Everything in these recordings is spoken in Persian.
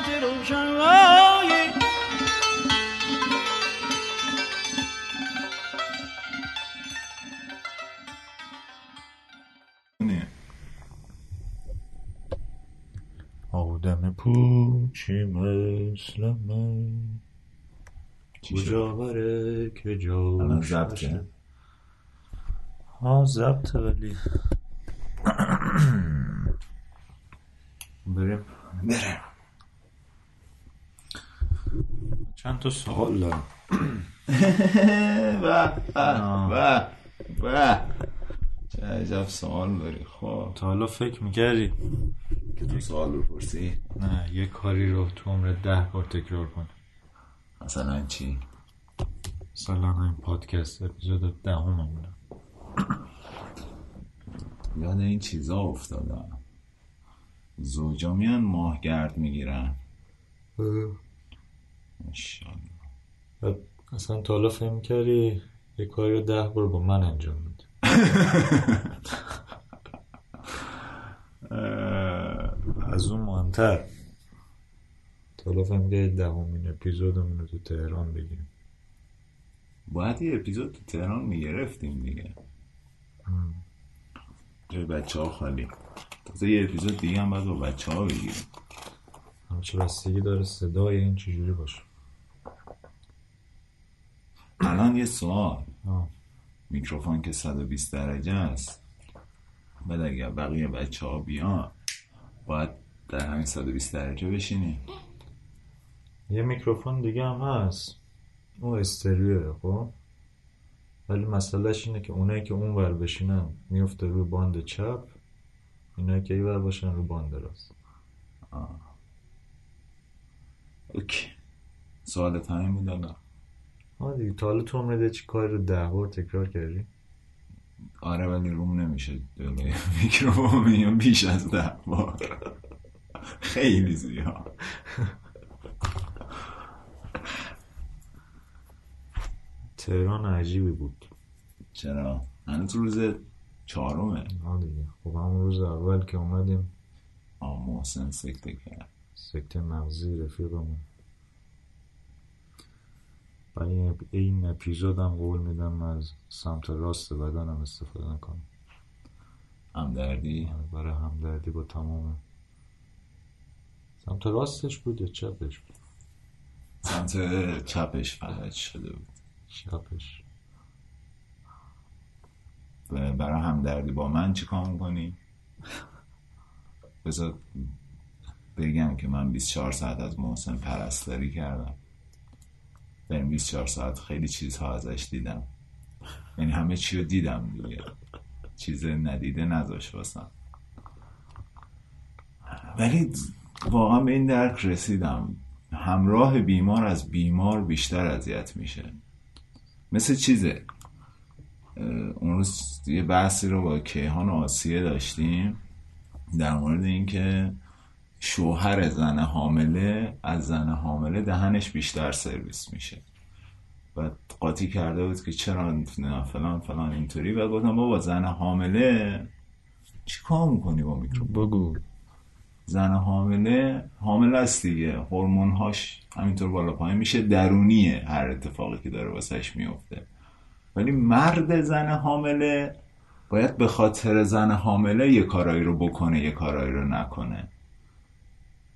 ذات روشن روی آدم پوچی مثل من کجا بره که جا شده ها ضبط ولی بریم چند تا سوال دارم چه عجب سوال داری خب تا حالا فکر میکردی که تو سوال بپرسی؟ نه یه کاری رو تو عمرت 10 بار تکرار کنی مثلا چی؟ مثلا این پادکست اپیزود 10 بودم یاد این چیزا افتادم زوجا میان ماهگرد میگیرن ماشاءالله اصلا تا حالا فهم کردی یه کاری رو 10 بار با من انجام میدی از اون مهمتر تا حالا فهم کردی 10مین اپیزودمون رو تو تهران بگیریم باید یه اپیزود تو تهران میگرفتیم دیگه جای بچه ها خالی تازه یه اپیزود دیگه هم باید با بچه ها بگیریم همچه بستگی داره صدای این چجوری باشه الان یه سوال میکروفون که 120 درجه است بعد اگر بقیه بچه ها بیان باید در همین 120 درجه بشینی یه میکروفون دیگه هم هست اون استریوه خب ولی مسئلهش اینه که اونایی که اون ور بشینن میفته روی باند چپ اینایی که این ور باشن روی باند راست اوکی سوالت همین میدادم دیگه تا حالا تو عمرت چی کاری رو 10 بار تکرار کردی؟ آره ولی روم نمیشه دلوی میکروفون میگم بیش از 10 بار خیلی زیاد تهران عجیبی بود چرا؟ هنوز روز 4 دیگه خب همون روز اول که اومدیم محسن سکته کرد سکته مغزی رفیقمون برای این اپیزودم قول میدم از سمت راست بدنم استفاده نکنم همدردی؟ برای همدردی با تمام سمت راستش بود یا چپش بود؟ سمت چپش فلج شده بود شاپش برای همدردی با من چی کار میکنی؟ بذار بگم که من 24 ساعت از محسن پرستاری کردم در این 24 ساعت خیلی چیزها ازش دیدم یعنی همه چی رو دیدم دیگه چیز ندیده نذاش واسم ولی واقعا به این درک رسیدم همراه بیمار از بیمار بیشتر اذیت میشه مثل چیزه اون روز یه بحثی رو با کیهان و آسیه داشتیم در مورد این که شوهر زن حامله از زن حامله دهنش بیشتر سرویس میشه و قاطی کرده بود که چرا فلان فلان اینطوری و گفتم بابا زن حامله چی کار میکنی با میکروفون بگو زن حامله حامل است دیگه هورمون‌هاش همینطور بالا پایین میشه درونیه هر اتفاقی که داره واسش میفته ولی مرد زن حامله باید به خاطر زن حامله یه کارایی رو بکنه یه کارایی رو نکنه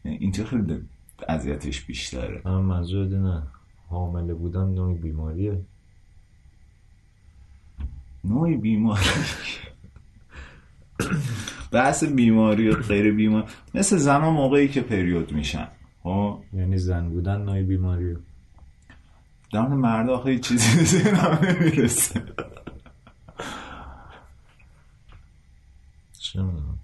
این چه خیلی اذیتش بیشتره من منظور نه حامله بودن نوعی بیماریه نوعی بیماری بحث بیماری و غیر بیماری مثل زنها موقعی که پریود میشن یعنی زن بودن نوعی بیماری در مورد مرد آخه یه چیزی به ذهنم نمیرسه چه میدونم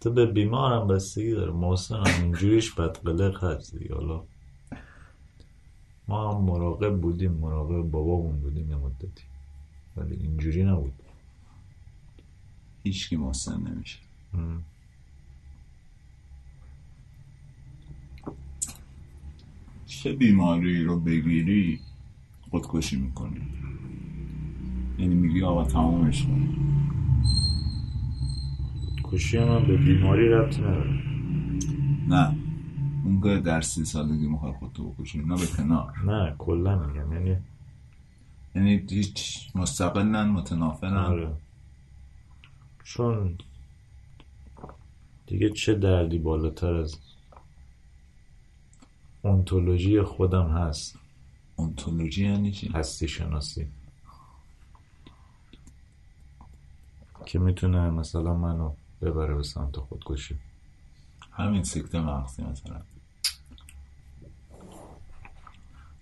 تو به بیمارم بستگی داره محسن هم اینجوریش بدقلق هست دیگه حالا ما هم مراقب بودیم مراقب بابامون بودیم یه مدتی ولی اینجوری نبود هیچکی محسن نمیشه چه بیماری رو بگیری خودکشی میکنی یعنی میگی آقا تمامش کنی خودکشی من به بیماری ربطی نداره نه اون در 30 سالگی میخواد خودتو بکشی، نه به کنار، نه کلا میگم، یعنی هیچ مستقلن متنافرن. آره. چون دیگه چه دردی بالاتر از انتولوژی خودم هست. انتولوژی یعنی چی؟ هستی شناسی، که میتونه مثلا منو ببره به سمت خودکشی. همین سکته مغزی مثلا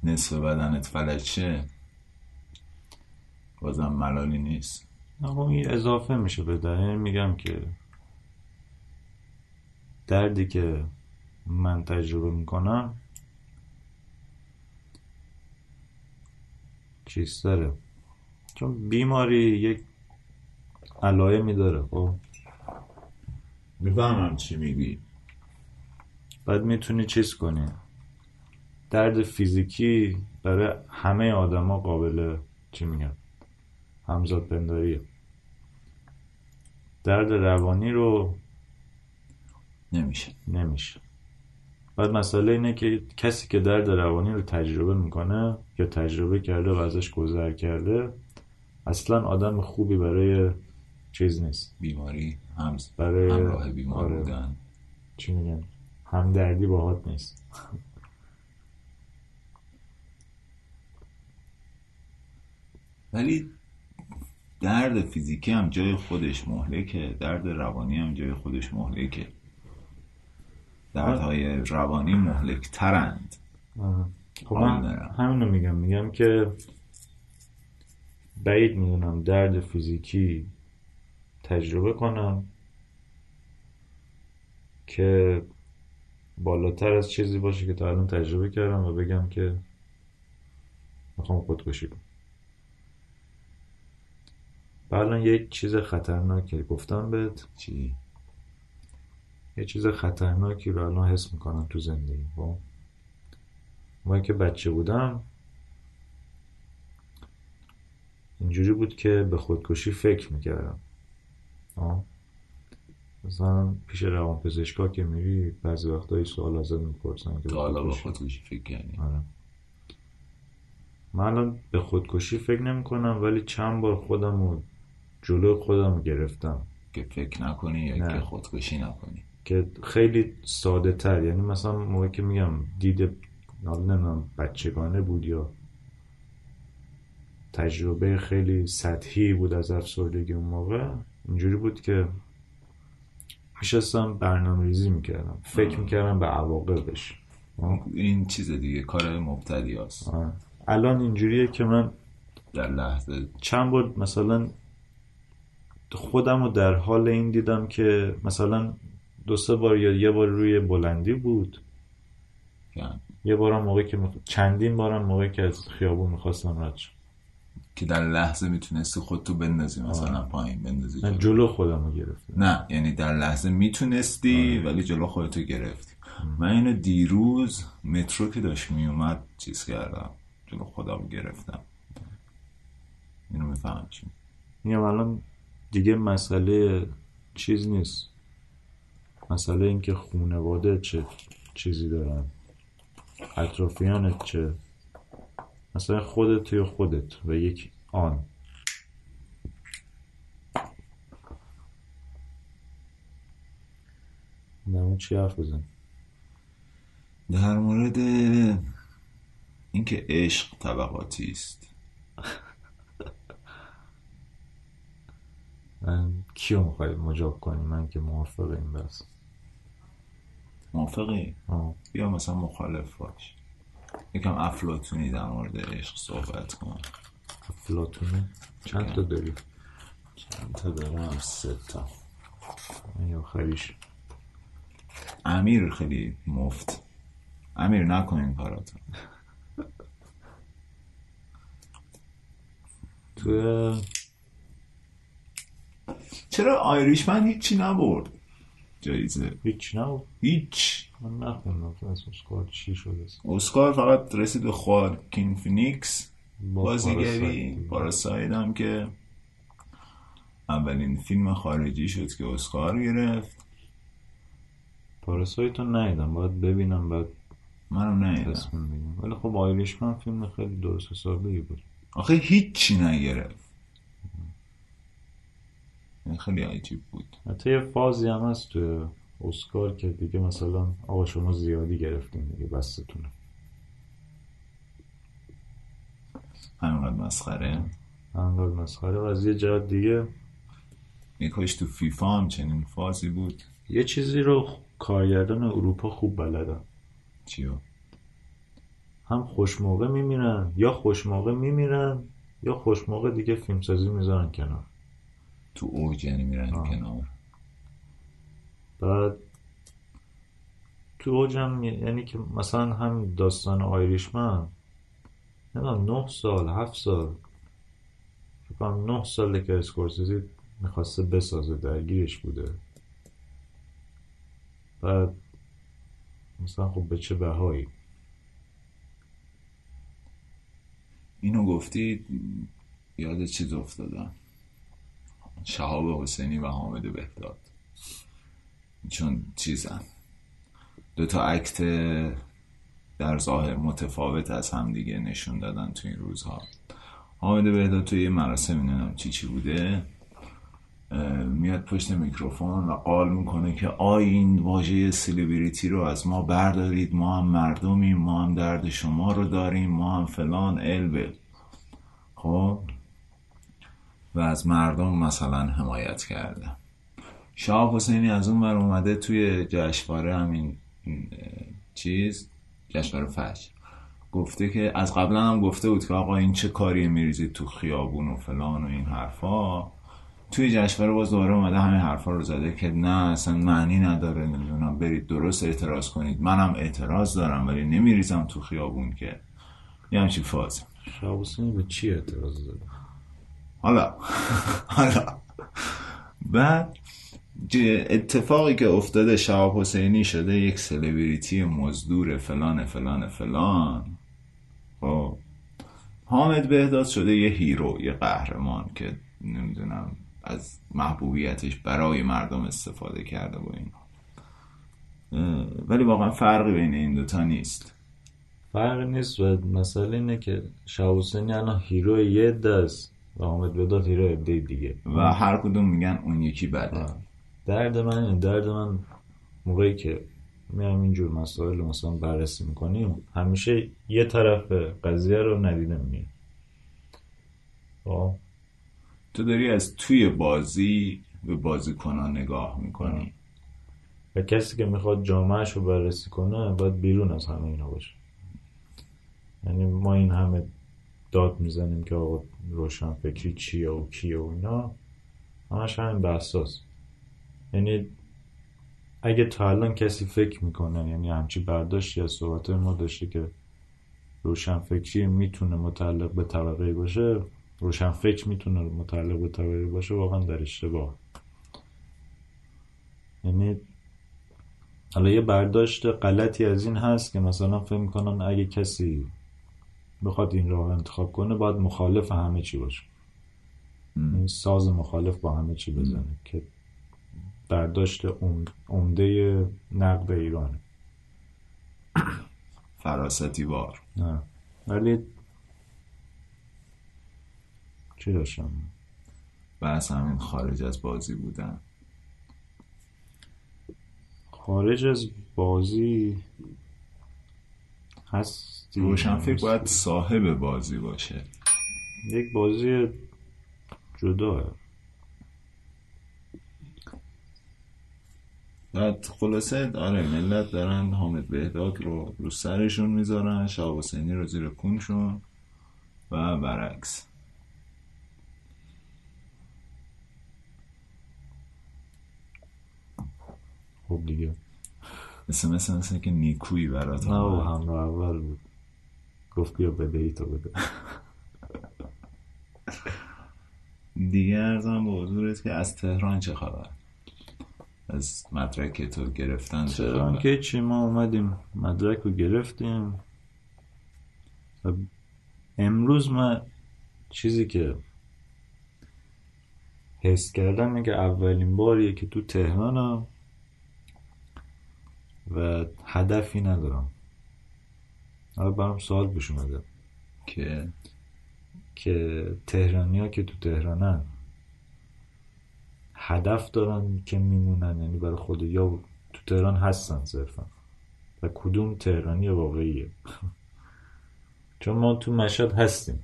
نصف بدنت فلج شه بازم ملالی نیست. اما این اضافه میشه به دلیل، میگم که دردی که من تجربه میکنم چیز داره، چون بیماری یک علایمی داره. خب میفهمم چی میگی. بعد میتونی چیز کنی، درد فیزیکی برای همه آدم ها قابل چی میگن همزاد پنداریه، درد روانی رو نمیشه. بعد مسئله اینه که کسی که درد روانی رو تجربه میکنه یا تجربه کرده و ازش گذر کرده اصلا آدم خوبی برای چیز نیست. بیماری برای همراه بیمار بودن چی میگن همدردی باهات نیست. ولی درد فیزیکی هم جای خودش مهلکه، درد روانی هم جای خودش مهلکه. دردهای روانی مهلک‌ترند. خب من همینو میگم که بعید میدونم درد فیزیکی تجربه کنم که بالاتر از چیزی باشه که تا الان تجربه کردم و بگم که میخوام خودکشی کنم. الان یک چیز خطرناکی گفتم بهت. چی؟ یه چیز خطرناکی رو الان حس میکنم تو زندگی. من که بچه بودم اینجوری بود که به خودکشی فکر میکردم. مثلا پیش روانپزشکا که میری بعضی وقتا این سوال ازت میپرسن که حالا به خودکشی فکر کنی. من الان به خودکشی فکر نمیکنم، ولی چند بار خودمو جلو خودم گرفتم که فکر نکنی یا نه. که خودکشی نکنی، که خیلی ساده تر. یعنی مثلا موقعی که میگم دیده نمیدونم بچگانه بود یا تجربه خیلی سطحی بود از افسردگی، اون موقع اینجوری بود که میشستم برنامه ریزی میکردم، فکر میکردم به عواقبش. این چیز دیگه کار مبتدی هست. الان اینجوریه که من در لحظه چند بار مثلا خودم رو در حال این دیدم که مثلا 2-3 بار یا یه بار روی بلندی بود، یه بارم موقعی که چندین بارم موقعی که از خیابون میخواستم رد شم، که در لحظه میتونستی خودتو بندازی مثلا پایین، بندازی جلو خودم رو گرفتی. نه یعنی در لحظه میتونستی ولی جلو خودتو گرفتی. من اینو دیروز مترو که داشت میومد چیز کردم، جلو خودم گرفتم. اینو میفهم چی میگم. الان دیگه مسئله چیز نیست، مسئله این که خانواده چه چیزی دارن، اطرافیانت چه، مثلا خودت یا خودت و یک آن. نمون چی حرف بزن در مورد اینکه عشق طبقاتی است. کیو میخوایی مجاب کنی؟ من که موافقه این بس. موافقی؟ بیا مثلا مخالف باش. یکم افلاطونی در مورد عشق صحبت کن. افلاطونی؟ چند تا داری؟ چند تا دارم؟ 3 تا. یا خریش امیر خیلی مفت. امیر نکن این کاراتون. تو چرا آیریشمن هیچی نبرد جایزه؟ هیچی نبرد؟ هیچ. من نخوندم که از اسکار چی شده. اسکار فقط رسید به خواکین فینیکس بازیگری. پاراسایت هم که اولین فیلم خارجی شد که اسکار گرفت. پاراسایت رو ندیدم، باید ببینم، باید منم ندیدم، ولی خب آیریشمن فیلم خیلی درست حسابی بود. آخه هیچی نگرفت، خیلی عجیب بود. حتی یه فازی هم هست توی اسکار که دیگه مثلا آقا شما زیادی گرفتین دیگه بستتونه، همینقدر مسخره، همینقدر مسخره. و از یه جهت دیگه میکاش تو فیفا هم چنین فازی بود. یه چیزی رو کارگردان اروپا خوب بلدن. چیو؟ هم خوشموقع میمیرن، یا خوشموقع میمیرن یا خوشموقع دیگه فیلمسازی میذارن کنار، تو اوج یعنی میرن کنار. بعد تو اوج هم یعنی که مثلا هم داستان آیریشمن نمیدونم 9 سال 7 سال فکر کنم 9 ساله که اسکورسیزی میخواسته بسازه، درگیرش بوده. بعد مثلا خب به چه بهایی اینو گفتی یاد چیز افتادم، شهاب حسینی و حامد بهداد، چون چیزن دو تا اکت در ظاهر متفاوت از هم دیگه نشون دادن تو این روزها. حامد بهداد تو یه مراسم نمیدونم چی بوده میاد پشت میکروفون و قال میکنه که آی این واژه سلبریتی رو از ما بردارید، ما هم مردمیم، ما هم درد شما رو داریم، ما هم فلان البل. خب و از مردم مثلا حمایت کرده. شاه حسینی از اون ور اومده توی جشنواره همین چیز جشنواره فجر گفته که از قبلا هم گفته بود که آقا این چه کاری میریزید تو خیابون و فلان و این حرفا. توی جشنواره باز دوباره اومده همین حرفا رو زده که نه اصلا معنی نداره، نمیدونم برید درست اعتراض کنید، منم اعتراض دارم ولی نمیریزم تو خیابون که یه همچین فازم. شاه حسینی به چی اعتراض داره؟ حالا بعد اتفاقی که افتاده شهاب حسینی شده یک سلبریتی مزدور فلان فلان فلان. خب حامد بهداد شده یه هیرو، یه قهرمان که نمیدونم از محبوبیتش برای مردم استفاده کرده با این، ولی واقعا فرقی بین این دوتا نیست، فرقی نیست. و مسئله اینه که شهاب حسینی الان هیرو یه دست و حامد بهداد هیرو عده دیگه و هر کدوم میگن اون یکی بده. درد من موقعی که میام اینجور مسائل رو مثلا بررسی میکنیم همیشه یه طرف قضیه رو ندیده میگیم. تو داری از توی بازی به بازیکنان نگاه میکنی و کسی که میخواد جامعهش رو بررسی کنه باید بیرون از همه اینا باشه. یعنی ما این همه داد میزنیم که آقا روشن فکری چیه و کیه و اینا، همش همین بحثاست. یعنی اگه تا الان کسی فکر میکنه، یعنی همچی برداشتی از صحبت ما داشته که روشنفکری میتونه متعلق به طبقه باشه، روشنفکر میتونه متعلق به طبقه باشه، واقعا در اشتباه. یعنی حالا یه برداشت غلطی از این هست که مثلا فکر میکنن اگه کسی بخواد این راه انتخاب کنه باید مخالف همه چی باشه، یعنی ساز مخالف با همه چی بزنه، که برداشت عمده نقد ایران فراستی بار. نه ولی چی داشتم بس همین خارج از بازی بودن. خارج از بازی هستی، روشنفکر باید صاحب بازی باشه، یک بازی جداه. بعد خلاصه آره ملت دارن حامد بهداد رو سرشون میذارن، شهاب حسینی رو زیر کونشون و برعکس. خب دیگه مثل که نیکویی برات نه و همراه اول بود گفت بیا بده ای تو بده دیگه. ارزم به حضورت که از تهران چه خبر؟ از مدرک تو گرفتن تهران که چی؟ ما اومدیم مدرک رو گرفتیم. امروز من چیزی که حس کردم اینه که اولین باریه که تو تهرانم و هدفی ندارم. حالا برام سوال پیش اومده که تهرانی‌ها که تو تهرانن هدف دارن که میمونن، یعنی برای خود، یا تو تهران هستن صرفا، و کدوم تهرانی واقعیه؟ چون ما تو مشهد هستیم،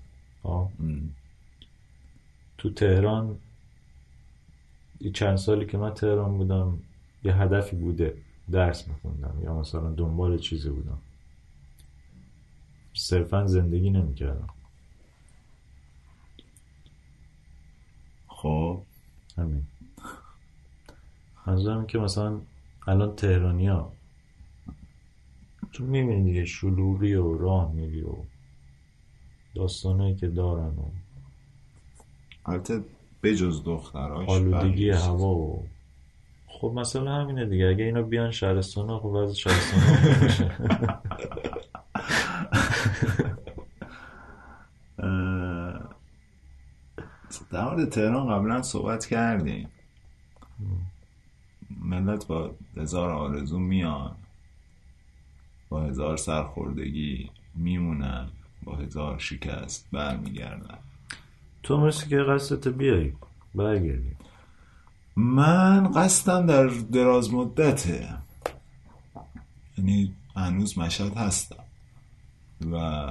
تو تهران یه چند سالی که من تهران بودم یه هدفی بوده، درس میخوندم یا مثلا دنبال چیزی بودم، صرفا زندگی نمیکردم. خب همین منظورم، که مثلا الان تهرانی ها تو میبینی دیگه شلوغی و راه میری و داستانهایی که دارن و البته بجز دختراش آلودگی هوا و خب مثلا همینه دیگه. اگه اینا بیان شهرستان ها خب وضع شهرستان ها میشه. در مورد تهران قبلا صحبت کردیم، ملت با هزار آرزو میان، با هزار سرخوردگی میمونن، با هزار شکست برمیگردن. تو مرسی که قصدت بیایی برگردیم. من قصدم در دراز مدته، یعنی هنوز مشهد هستم و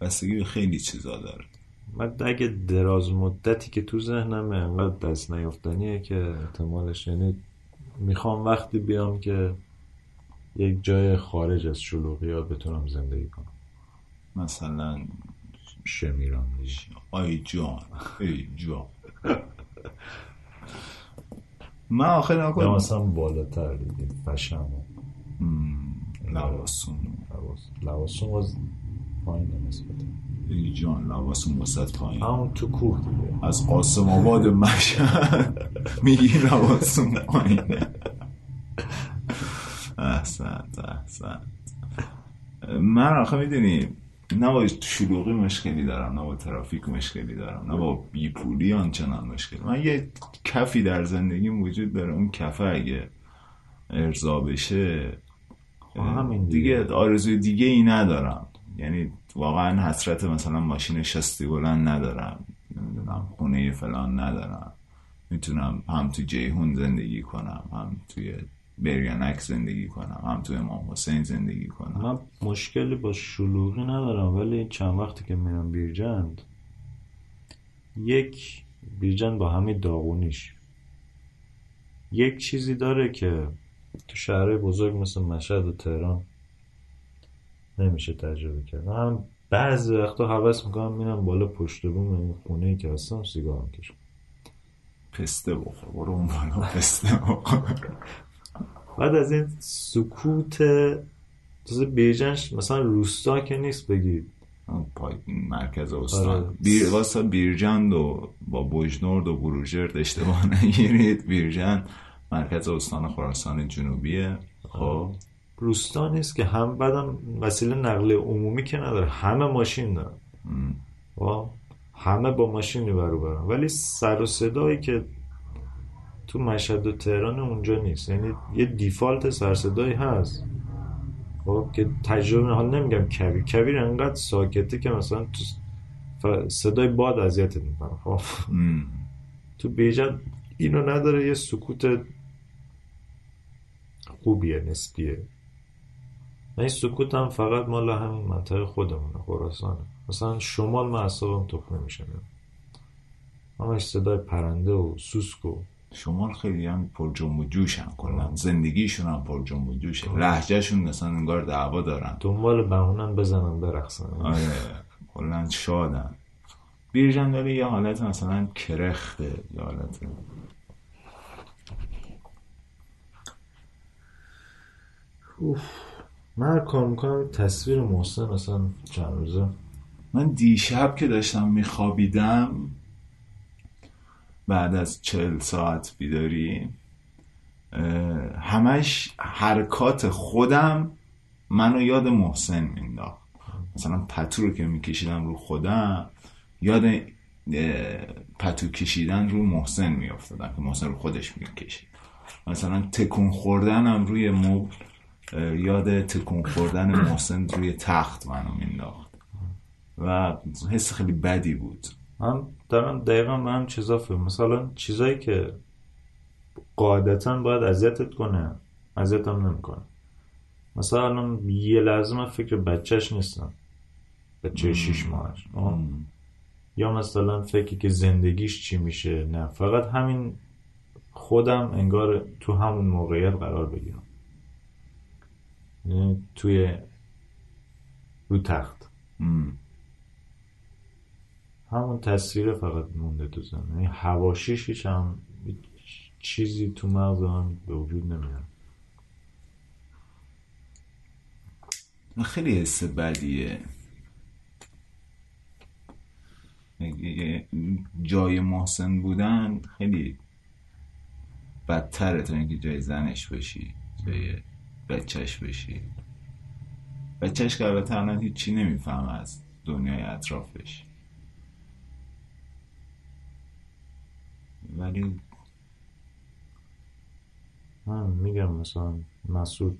بستگی خیلی چیزا داره. من اگه دراز مدتی که تو ذهنمه انقدر دست نیافتنیه که احتمالش، یعنی میخوام وقتی بیام که یک جای خارج از شلوغیات بتونم زندگی کنم، مثلا شمیران میشه آی جان ای جان. من آخر نکنم مثلا بالاتر دیدیم فشمو لواسون باز پایین نسبتا ای جان، لواسون وسط پایین، همون تو کوه دیگه، از قاسم آباد مشهد میگی لواسون پایینه. احسنت. من آخه میدونی نه با شلوغی مشکلی دارم، نه با ترافیک مشکلی دارم، نه با بیپولی آنچنان مشکل. من یه کفی در زندگیم وجود داره، اون کفه اگه ارضا بشه دیگه آرزوی دیگه ای ندارم. یعنی واقعا حسرت مثلا ماشین شستی بلند ندارم، نمیدونم خونه فلان ندارم. میتونم هم تو جیهون زندگی کنم، هم توی بریانک زندگی کنم، هم تو امام حسین زندگی کنم. من مشکلی با شلوغی ندارم، ولی چند وقتی که میرم بیرجند، یک بیرجند با همین داغونیش یک چیزی داره که تو شهرهای بزرگ مثل مشهد و تهران نمیشه تجربه کرد. من بعضی وقتا هوس میکنم میرم بالا پشت بوم این خونه‌ای که هستم سیگار میکشم، پسته بخور، برو اون بالا پسته بخور. بعد از این سکوت تو بیرجنش، مثلا روستا که نیست بگید پای مرکز استان واسه بیرجند و با بوجنورد و بروجرد اشتباه نگیرید، بیرجند مرکز استان خراسان جنوبیه. خب روستا نیست که، هم بعدم وسیله نقل عمومی که نداره، همه ماشین دارن و همه با ماشینی برابرن، ولی سر و صدایی که تو مشهد و تهران اونجا نیست. یعنی یه دیفالت سرصدایی هست خب که تجربه، حال نمیگم کویر انقدر ساکته که مثلا تو صدای باد اذیتت میکنه. خب تو بیجن اینو نداره، یه سکوت خوبیه، نسبیه. این سکوت هم فقط مال همین منطقه خودمونه، خراسانه. مثلا شمال من اعصابم تخمه میشه، همش صدای پرنده و سوسک و شمال خیلی هم پر جنب و جوشن، کلن زندگیشون هم پر جنب و جوشه، لهجهشون مثلا انگار دعوا دارن، دنبال بهونن بزنن برقصن. آره کلن شادن. بیرجن داره یه حالت مثلا کرخته، یه حالت من کار میکنم تصویر محسن مثلا چند روزه. من دیشب که داشتم میخوابیدم بعد از 40 ساعت بیداری، همش حرکات خودم منو یاد محسن مینداخت. مثلا پتو رو که میکشیدم رو خودم، یاد پتو کشیدن رو محسن میافتادم که محسن رو خودش میکشید. مثلا تکون خوردنم روی مبل یاد تکون خوردن محسن روی تخت منو مینداخت و حس خیلی بدی بود. من دارم دقیقا به هم چیزا فهم. مثلا چیزایی که قاعدتا باید اذیتت کنه اذیتم نمیکنه. مثلا الان یه لحظه من فکر بچهش نیستم، بچه 6 ماهش، یا مثلا فکری که زندگیش چی میشه، نه فقط همین خودم انگار تو همون موقعیت قرار بگیرم، توی رو تخت. همون تصویر فقط مونده تو ذهن، یعنی حواشیش هیچ هم چیزی تو مغزم به وجود نمیاد. خیلی حس بدیه. جای محسن بودن خیلی بدتره تا اینکه جای زنش بشی، جای بچهش بشی. بچهش که البته الان هیچی نمیفهمه از دنیای اطرافش، ولی من میگم مثلا مسعود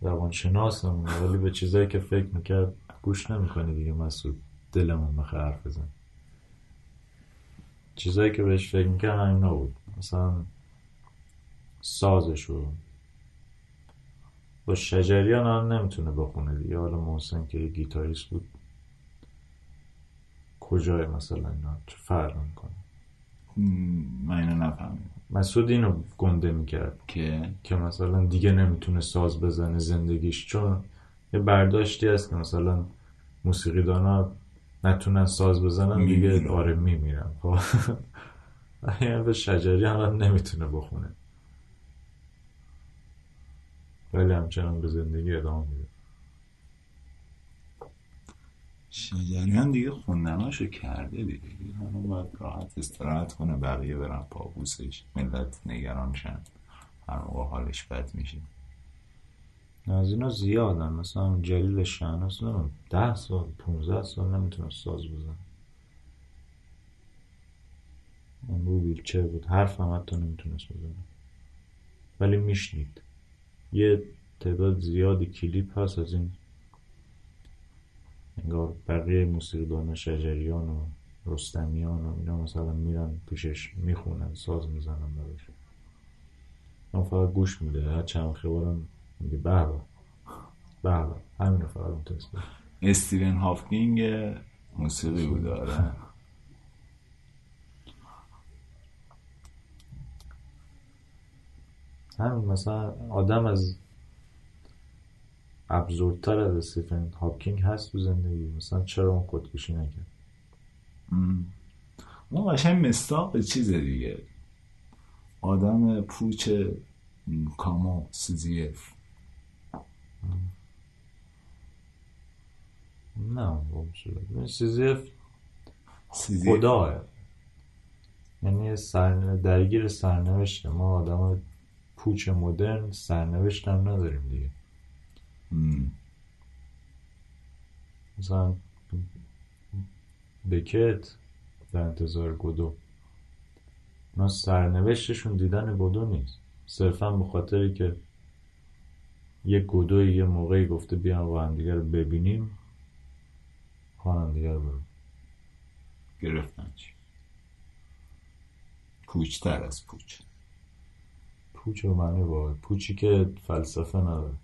روانشناس هم، ولی به چیزایی که فکر میکرد گوش نمیکنی دیگه. مسعود دلمون میخواد حرف بزنه، چیزایی که بهش فکر میکرد همین نبود. مثلا سازشو با شجریان هم نمیتونه بخونه دیگه. حالا محسن که گیتاریست بود کجای مثلا اینا چه فرق میکنه؟ من اینو نفهمیدم. مسعود اینو گنده میکرد که مثلا دیگه نمیتونه ساز بزنه زندگیش، چون یه برداشتی هست که مثلا موسیقی دانا نتونن ساز بزنن دیگه آره میمیرن. خب یعنی شجریان هم نمیتونه بخونه ولی همچنان به زندگی ادامه میده. شجریان دیگه خوندناشو کرده دیگه، همون باید راحت استراحت کنه، بقیه برن پابوسش، ملت نگران شن، هر موقع حالش بد میشه. از اینا زیادن، مثلا جلیل شهناز 10 سال 15 سال نمیتونه ساز بزن، اون رو ویلچر بود، حرف هم حتی نمیتونه بزنه ولی میشنید. یه تعداد زیادی کلیپ هست از این انگار بقیه موسیقیدان شجریان و رستمیان و اینا مثلا میرن پیشش میخونن ساز میزنن براش، اون فقط گوش میده. هر چند خبارم میگه بابا همین رو فقط میتونست. استیون هاوکینگ موسیقی بود. آره همین مثلا آدم از ابزورتر از استیفن هاپکینگ هست تو زندگی. مثلا چرا اون خودکشی نکرد؟ اون قشنگ مستاق چیز دیگه، آدم پوچ کامو سیزیف. نه سیزیف خداه، یعنی درگیر سرنوشته. ما آدم پوچ مدرن سرنوشت هم نداریم دیگه. مثلا بکت در انتظار گودو، اونا سرنوشتشون دیدن گودو نیست، صرفا به خاطری که یه گودوی یه موقعی گفته بیان با هم دیگر ببینیم، خانم دیگر برو گرفتن چی پوچتر از پوچ. پوچ رو معنی باید پوچی که فلسفه نداره.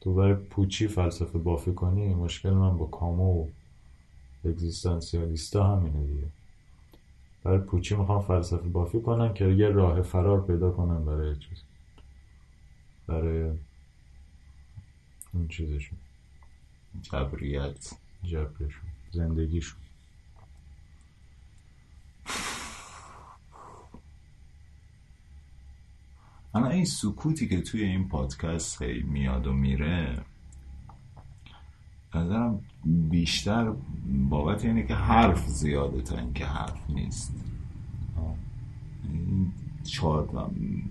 تو برای پوچی فلسفه بافی کنی، مشکل من با کامو و اگزیستانسیالیست همینه دیگه. برای پوچی میخوام فلسفه بافی کنم که یه راه فرار پیدا کنم برای چیز، برای اون چیزشون، جبرشون، زندگیشون. الان این سکوتی که توی این پادکست هی میاد و میره از نظرم بیشتر بابت اینه که حرف زیاده تا اینکه حرف نیست. این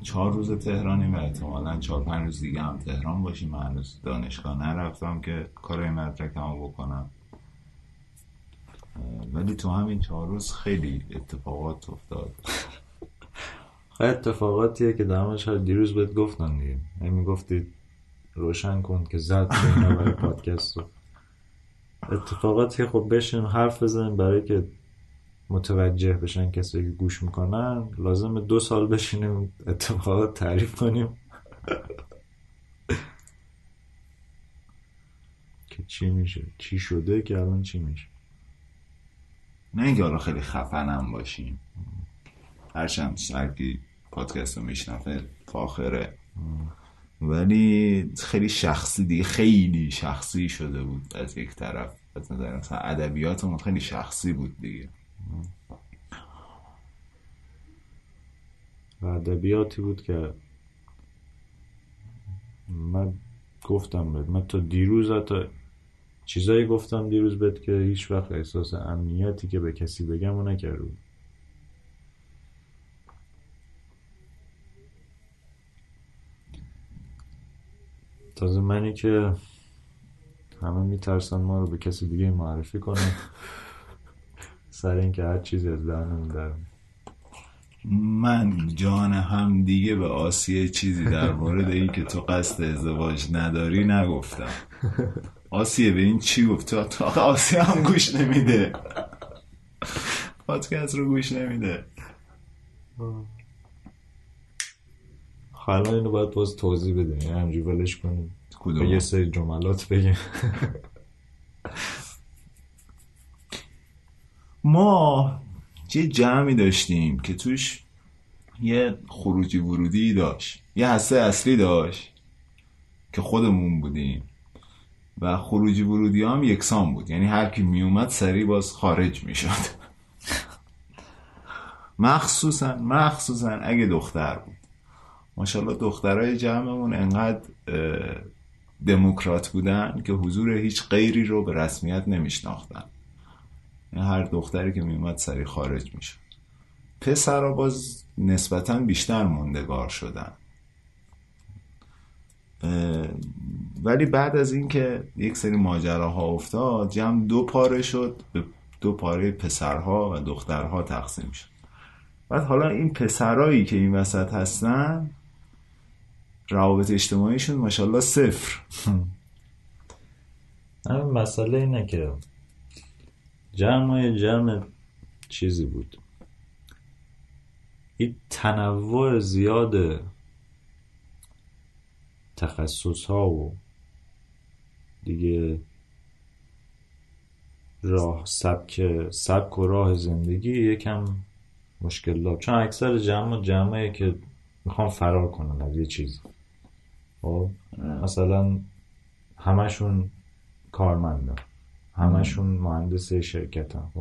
4 روز تهرانیم و احتمالا 4-5 روز دیگه هم تهران باشیم. من هنوز دانشگاه نرفتم که کارای مدرکمو بکنم، ولی تو همین 4 روز خیلی اتفاقات افتاد. اتفاقاتیه که درمش هر دیروز بهت گفتم دیگه، میگفتی روشن کن که زد اینا برای پادکست رو. اتفاقاتی خب بشین حرف بزنیم برای که متوجه بشن کسایی که گوش میکنن. لازمه 2 سال بشینیم اتفاقات تعریف کنیم که چی میشه، چی شده که الان چی میشه. نه اینکه حالا خیلی خفنم باشیم، هرچند سرکی پادکست رو میشنفه فاخره، ولی خیلی شخصی دیگه، خیلی شخصی شده بود از یک طرف. مثلا ادبیاتمون خیلی شخصی بود دیگه، و ادبیاتی بود که من گفتم بهت، من تا دیروز حتی چیزایی گفتم دیروز بهت که هیچ وقت احساس امنیتی که به کسی بگم و نکرده. تازه منی که همه میترسن ما رو به کسی دیگه معرفی کنن سر این که هر چیزی از دهنم درم. من جان هم دیگه به آسیه چیزی در مورد این که تو قصد ازدواج نداری نگفتم. آسیه به این چی گفت؟ تو آسیه هم گوش نمیده پادکست رو، گوش نمیده. حالا اینو باید باز توضیح بده، یعنی همجوری ولش کنیم به یه سری جملات بگیم. ما یه جمعی داشتیم که توش یه خروجی ورودی داشت، یه هسته اصلی داشت که خودمون بودیم و خروجی ورودی هم یکسان بود، یعنی هر کی می اومد سریع باز خارج می شد. مخصوصا اگه دختر بود. ماشاءالله دخترای جمعمون انقدر دموکرات بودن که حضور هیچ غیری رو به رسمیت نمیشناختن. هر دختری که میومد سری خارج میشد. پسرها باز نسبتاً بیشتر موندگار شدن. ولی بعد از این که یک سری ماجراها افتاد، جمع 2 پاره شد، به 2 پاره پسرها و دخترها تقسیم شد. بعد حالا این پسرایی که این وسط هستن روابط اجتماعیشون ماشاءالله 0. مسئله اینه که جمع چیزی بود، این تنوع زیاد تخصص ها و دیگه راه سبک و راه زندگی یکم مشکل دار، چون اکثر جمعه که میخوان فرار کنن از یه چیز. مثلا همشون کارمندن، همشون مهندس شرکتن،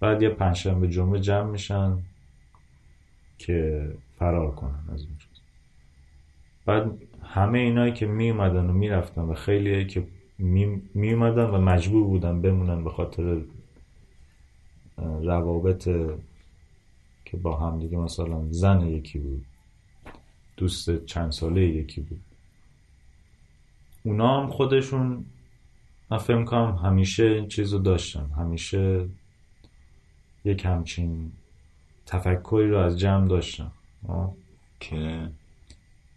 بعد یه پنجشنبه جمعه جمع میشن که فرار کنن از اون چیز. بعد همه اینایی که میومدن و میرفتن و خیلیه که میومدن و مجبور بودن بمونن به خاطر روابط که با هم دیگه، مثلا زن یکی بود، دوست چند ساله یکی بود، اونا هم خودشون من فهم کنم همیشه این چیز رو داشتن، همیشه یک همچین تفکری رو از جمع داشتن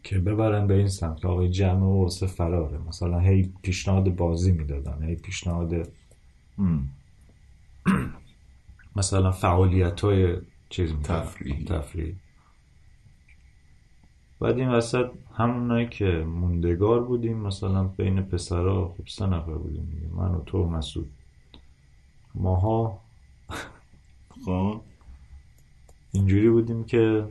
که ببرن به این سمت. آقای جمع و واسه فراره، مثلا هی پیشنهاد بازی میدادن، هی پیشنهاد مثلا فعالیت های چیز تفریحی. بعد این وسط همونایی که موندگار بودیم، مثلا بین پسرها خب 3 نفر بودیم، من و تو و مسعود، ماها خب اینجوری بودیم که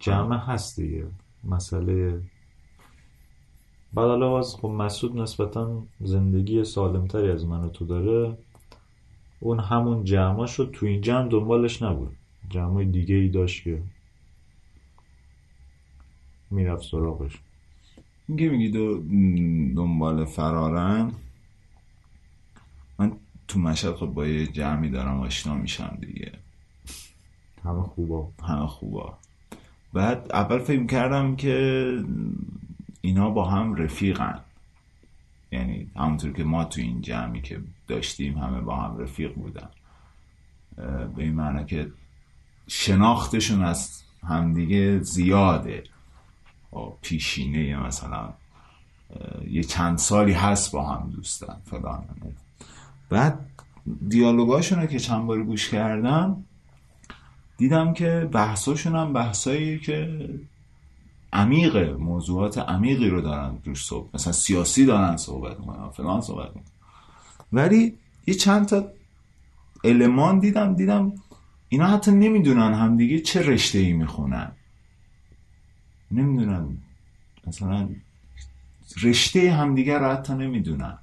جمع هست دیگه مسئله. بعد علاوه از خب مسعود نسبتا زندگی سالمتری از من و تو داره، اون همون جمعه شد، تو این جمع دنبالش نبود، جمعه دیگه ای داشت که میرفت سراغش. این که میگی دنبال فرارن، من تو مشهد خب با یه جمعی دارم آشنا میشم دیگه، همه خوبا. بعد اول فکر کردم که اینا با هم رفیقن، یعنی همونطور که ما تو این جمعی که داشتیم همه با هم رفیق بودن، به این معنی که شناختشون از همدیگه زیاده، پیشینه مثلا یه چند سالی هست با هم دوستن فلان. بعد دیالوگاشون رو که چند بار گوش کردم دیدم که بحثاشون هم بحثایی که عمیقه، موضوعات عمیقی رو دارن روش صحبت، مثلا سیاسی دارن صحبت میکنن فلان صحبت میکنن، ولی یه چند تا المان دیدم اینا حتی نمیدونن همدیگه چه رشته‌ای میخونن، نمیدونن مثلا رشته همدیگه رو حتی نمیدونن.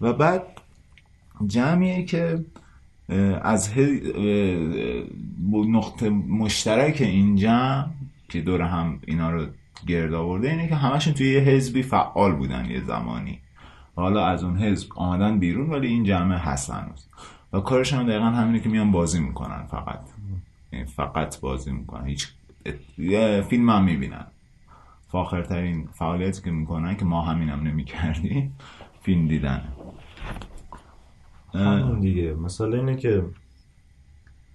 و بعد جمعیه که از نقطه مشترک این جمع که دور هم اینا رو گرد آورده اینه که همشون توی یه حزبی فعال بودن یه زمانی، حالا از اون حزب آمدن بیرون ولی این جمعه هستن و کارشون هم دقیقا همینه که میان بازی میکنن، فقط بازی میکنن، هیچ فیلم هم میبینن. فاخرترین فعالیتی که میکنن که ما همین هم نمیکردیم فیلم دیدن. همون دیگه مثلا اینه که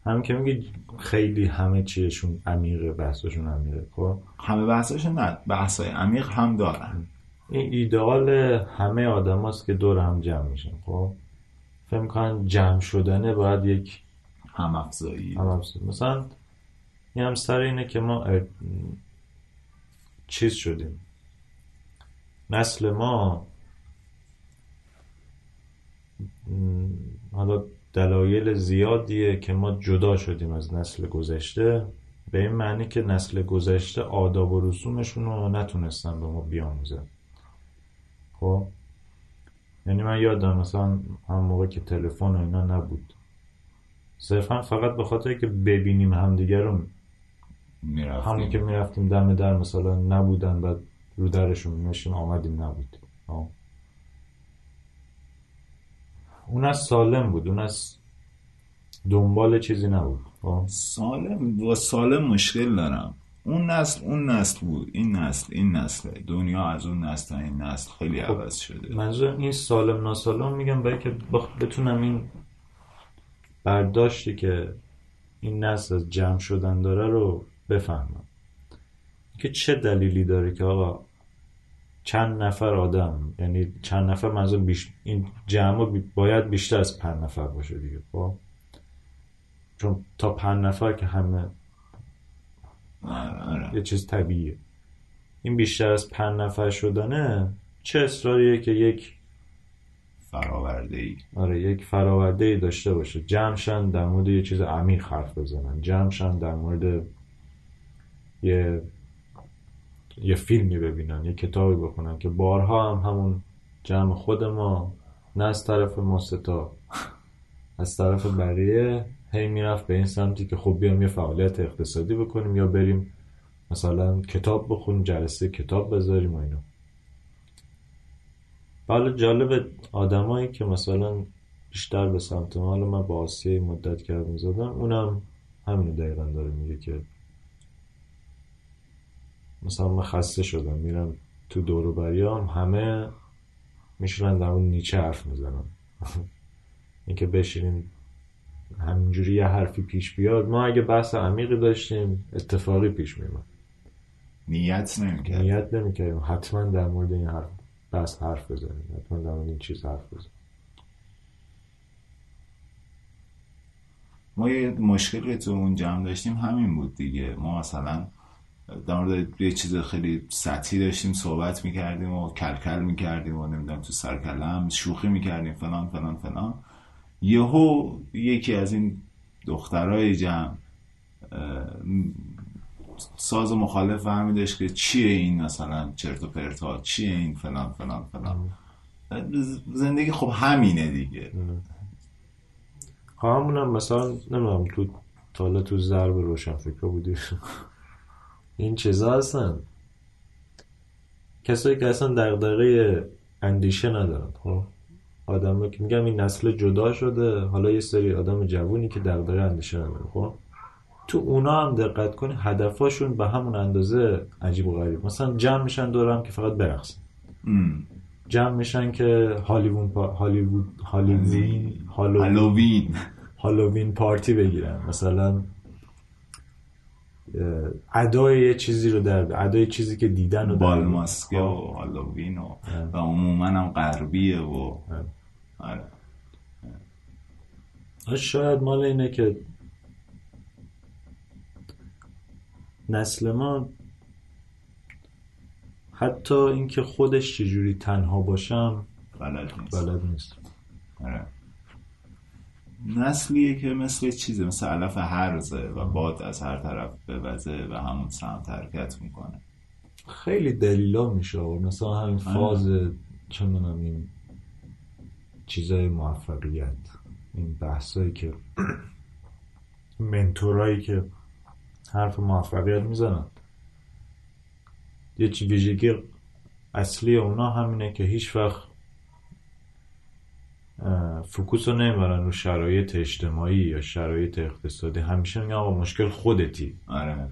همین که میگه خیلی همه چیشون عمیقه، بحثشون عمیقه، خب همه بحثشون نه، بحثای عمیق هم دارن. این ایدئال همه آدم هاست که دور هم جمع میشن، خب فکر میکنن جمع شدنه باید یک هم افزایی. مثلا این هم سر اینه که ما چیز شدیم، نسل ما حالا دلایل زیادیه که ما جدا شدیم از نسل گذشته، به این معنی که نسل گذشته آداب و رسومشون رو نتونستن به ما بیاموزن. خب یعنی من یادم مثلا هم موقع که تلفن و اینا نبود، صرفا فقط به خاطر که ببینیم همدیگه رو میرفتیم، همون که میرفتیم دم در مثلا نبودن بعد رو درشون میشیم آمدیم نبود. اون از سالم بود، اون از دنبال چیزی نبود. سالم و سالم مشکل دارم، اون نسل بود، این نسل دنیا از اون نسل تا این نسل خیلی عوض شده. منظور این سالم ناسالم میگم برای که بتونم این برداشتی که این نسل از جمع شدن داره رو بفهمم که چه دلیلی داره که آقا چند نفر آدم، یعنی چند نفر منظور این جمع باید بیشتر از 5 نفر باشه دیگه، خب چون تا 5 نفر که همه یه چیز طبیعیه. این بیشتر از 5 نفر شدنه چه اصراریه که یک فراورده‌ای داشته باشه، جمعشن در مورد یه چیز عمیق حرف بزنن، جمعشن در مورد یه فیلمی ببینن، یه کتابی بخونن، که بارها هم همون جمع خود ما، نه از طرف ما ستا، از طرف بقیه هی میرفت به این سمتی که خب بیام یه فعالیت اقتصادی بکنیم یا بریم مثلا کتاب بخونیم، جلسه کتاب بذاریم و اینا. بله جالب آدمایی که مثلا بیشتر به سمت ما، حالا من با آسیه مدت کردم زدم، اونم همینو دقیقا داره میگه که مثلا من خسته شدم میرم تو دور و بریام همه میشونن در اون نیچه حرف میزنن اینکه بشینیم همینجوری یه حرفی پیش بیاد، ما اگه بحث عمیقی داشتیم اتفاقی پیش میمون، نیت نمیکردیم حتما در مورد این حرف بزنیم، حتما در مورد این چیز حرف بزنیم. ما یه مشکلی تو اون جمع داشتیم همین بود دیگه، ما مثلا در مورد یه چیز خیلی سطحی داشتیم صحبت میکردیم و کلکل میکردیم و نمیدونم تو سرکلم شوخی میکردیم فلان. یهو یکی از این دخترای جمع ساز مخالف فهمیدش که چیه این مثلا چرت و پرتا، چیه این فلان. زندگی خب همینه دیگه. همونم مثلا نمیدونم تو تاله تو ضرب روشن فکر بودی این چیزا هستن کسایی که اصلا دغدغه اندیشه ندارن، خب آدمایی که میگم این نسل جدا شده، حالا یه سری آدم جوونی که دغدغه اندیشه ندارن، خب تو اونا هم دقت کنی هدفاشون به همون اندازه عجیب و غریب، مثلا جمع میشن دور هم که فقط برقصن، جمع میشن که هالووین پارتی بگیرن، مثلا ادای چیزی رو در ادای چیزی که دیدن رو بالماسکه و هالووین و عموما هم غربیه و آره شاید مال اینه که نسل ما، حتی اینکه خودش چجوری تنها باشم بلد نیست. آره. نسلیه که مثل چیزه، مثل علف هرزه و باد از هر طرف بوزه و همون سمت حرکت میکنه. خیلی دلیلا میشه، مثلا همین فاز چندانم این چیزای موفقیت، این بحثایی که منتورایی که حرف موفقیت میزنن، یه ویژگی اصلی اونا همینه که هیچ وقت فوکوس رو نمیبرن رو شرایط اجتماعی یا شرایط اقتصادی، همیشه میگن آقا مشکل خودتی. آره.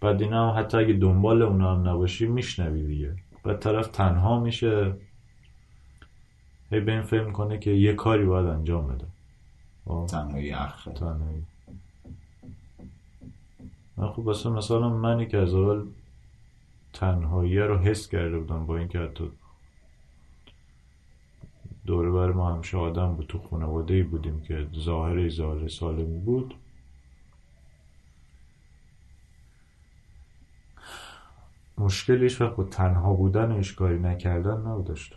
بعد اینا هم حتی اگه دنبال اونا هم نباشی میشنوی دیگه، بعد طرف تنها میشه، هی به این فکر میکنه که یه کاری باید انجام بده. تنهایی آخر تنهایی. من خب واسه مثلا منی که از اول تنهایی رو حس کرده بودم، با اینکه حتی دوره بر ما همشه آدم بود، تو خانواده‌ای بودیم که ظاهر سالمی بود، مشکلش وقت با تنها بودن و اشکاری نکردن نداشت.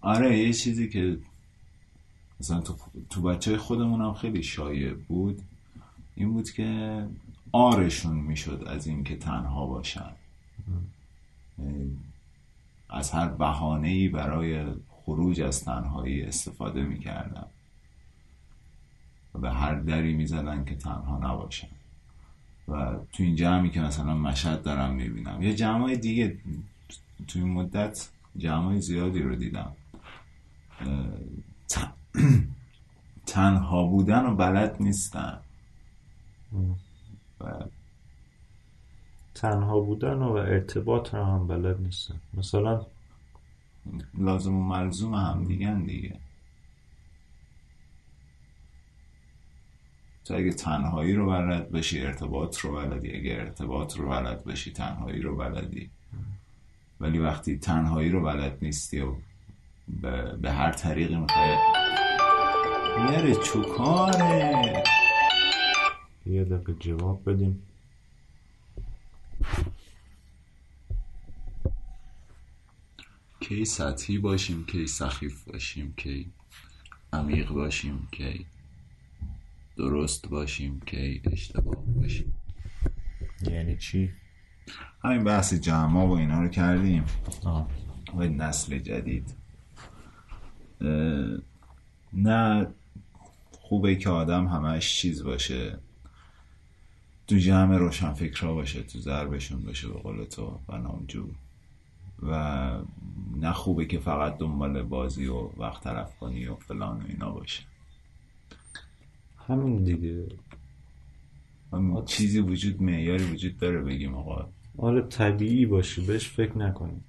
آره یه چیزی که مثلا تو بچه خودمون هم خیلی شایع بود این بود که آرشون میشد از این که تنها باشن، از هر بهانه‌ای برای خروج از تنهایی استفاده میکردن و به هر دری میزدن که تنها نباشن. و تو این جمعی که مثلا مشهد دارم میبینم یا جمعای دیگه، تو این مدت جمعای زیادی رو دیدم تنها بودن و بلد نیستن و تنها بودن و ارتباط رو هم بلد نیستن، مثلا لازم و ملزوم هم دیگه. تو اگه تنهایی رو بلد بشی ارتباط رو بلدی، اگه ارتباط رو بلد بشی تنهایی رو بلدی. ولی وقتی تنهایی رو بلد نیستی و به هر طریقی میخوای میره چوکاره. یه دقیقه جواب بدیم. کی سطحی باشیم، کی سخیف باشیم، کی عمیق باشیم، کی درست باشیم، کی اشتباه باشیم. یعنی چی؟ همین بحث جمع‌ها و اینا رو کردیم و نسل جدید نه خوبه که آدم همش چیز باشه، تو جمع روشنفکرها باشه، تو ضربشون باشه به قول تو و نامجو، و نه خوبه که فقط دنبال بازی و وقت تلف کنی و فلان و اینا باشه. همین دیگه چیزی وجود، معیاری وجود داره بگیم آقا آره طبیعی باشه، بهش فکر نکنیم.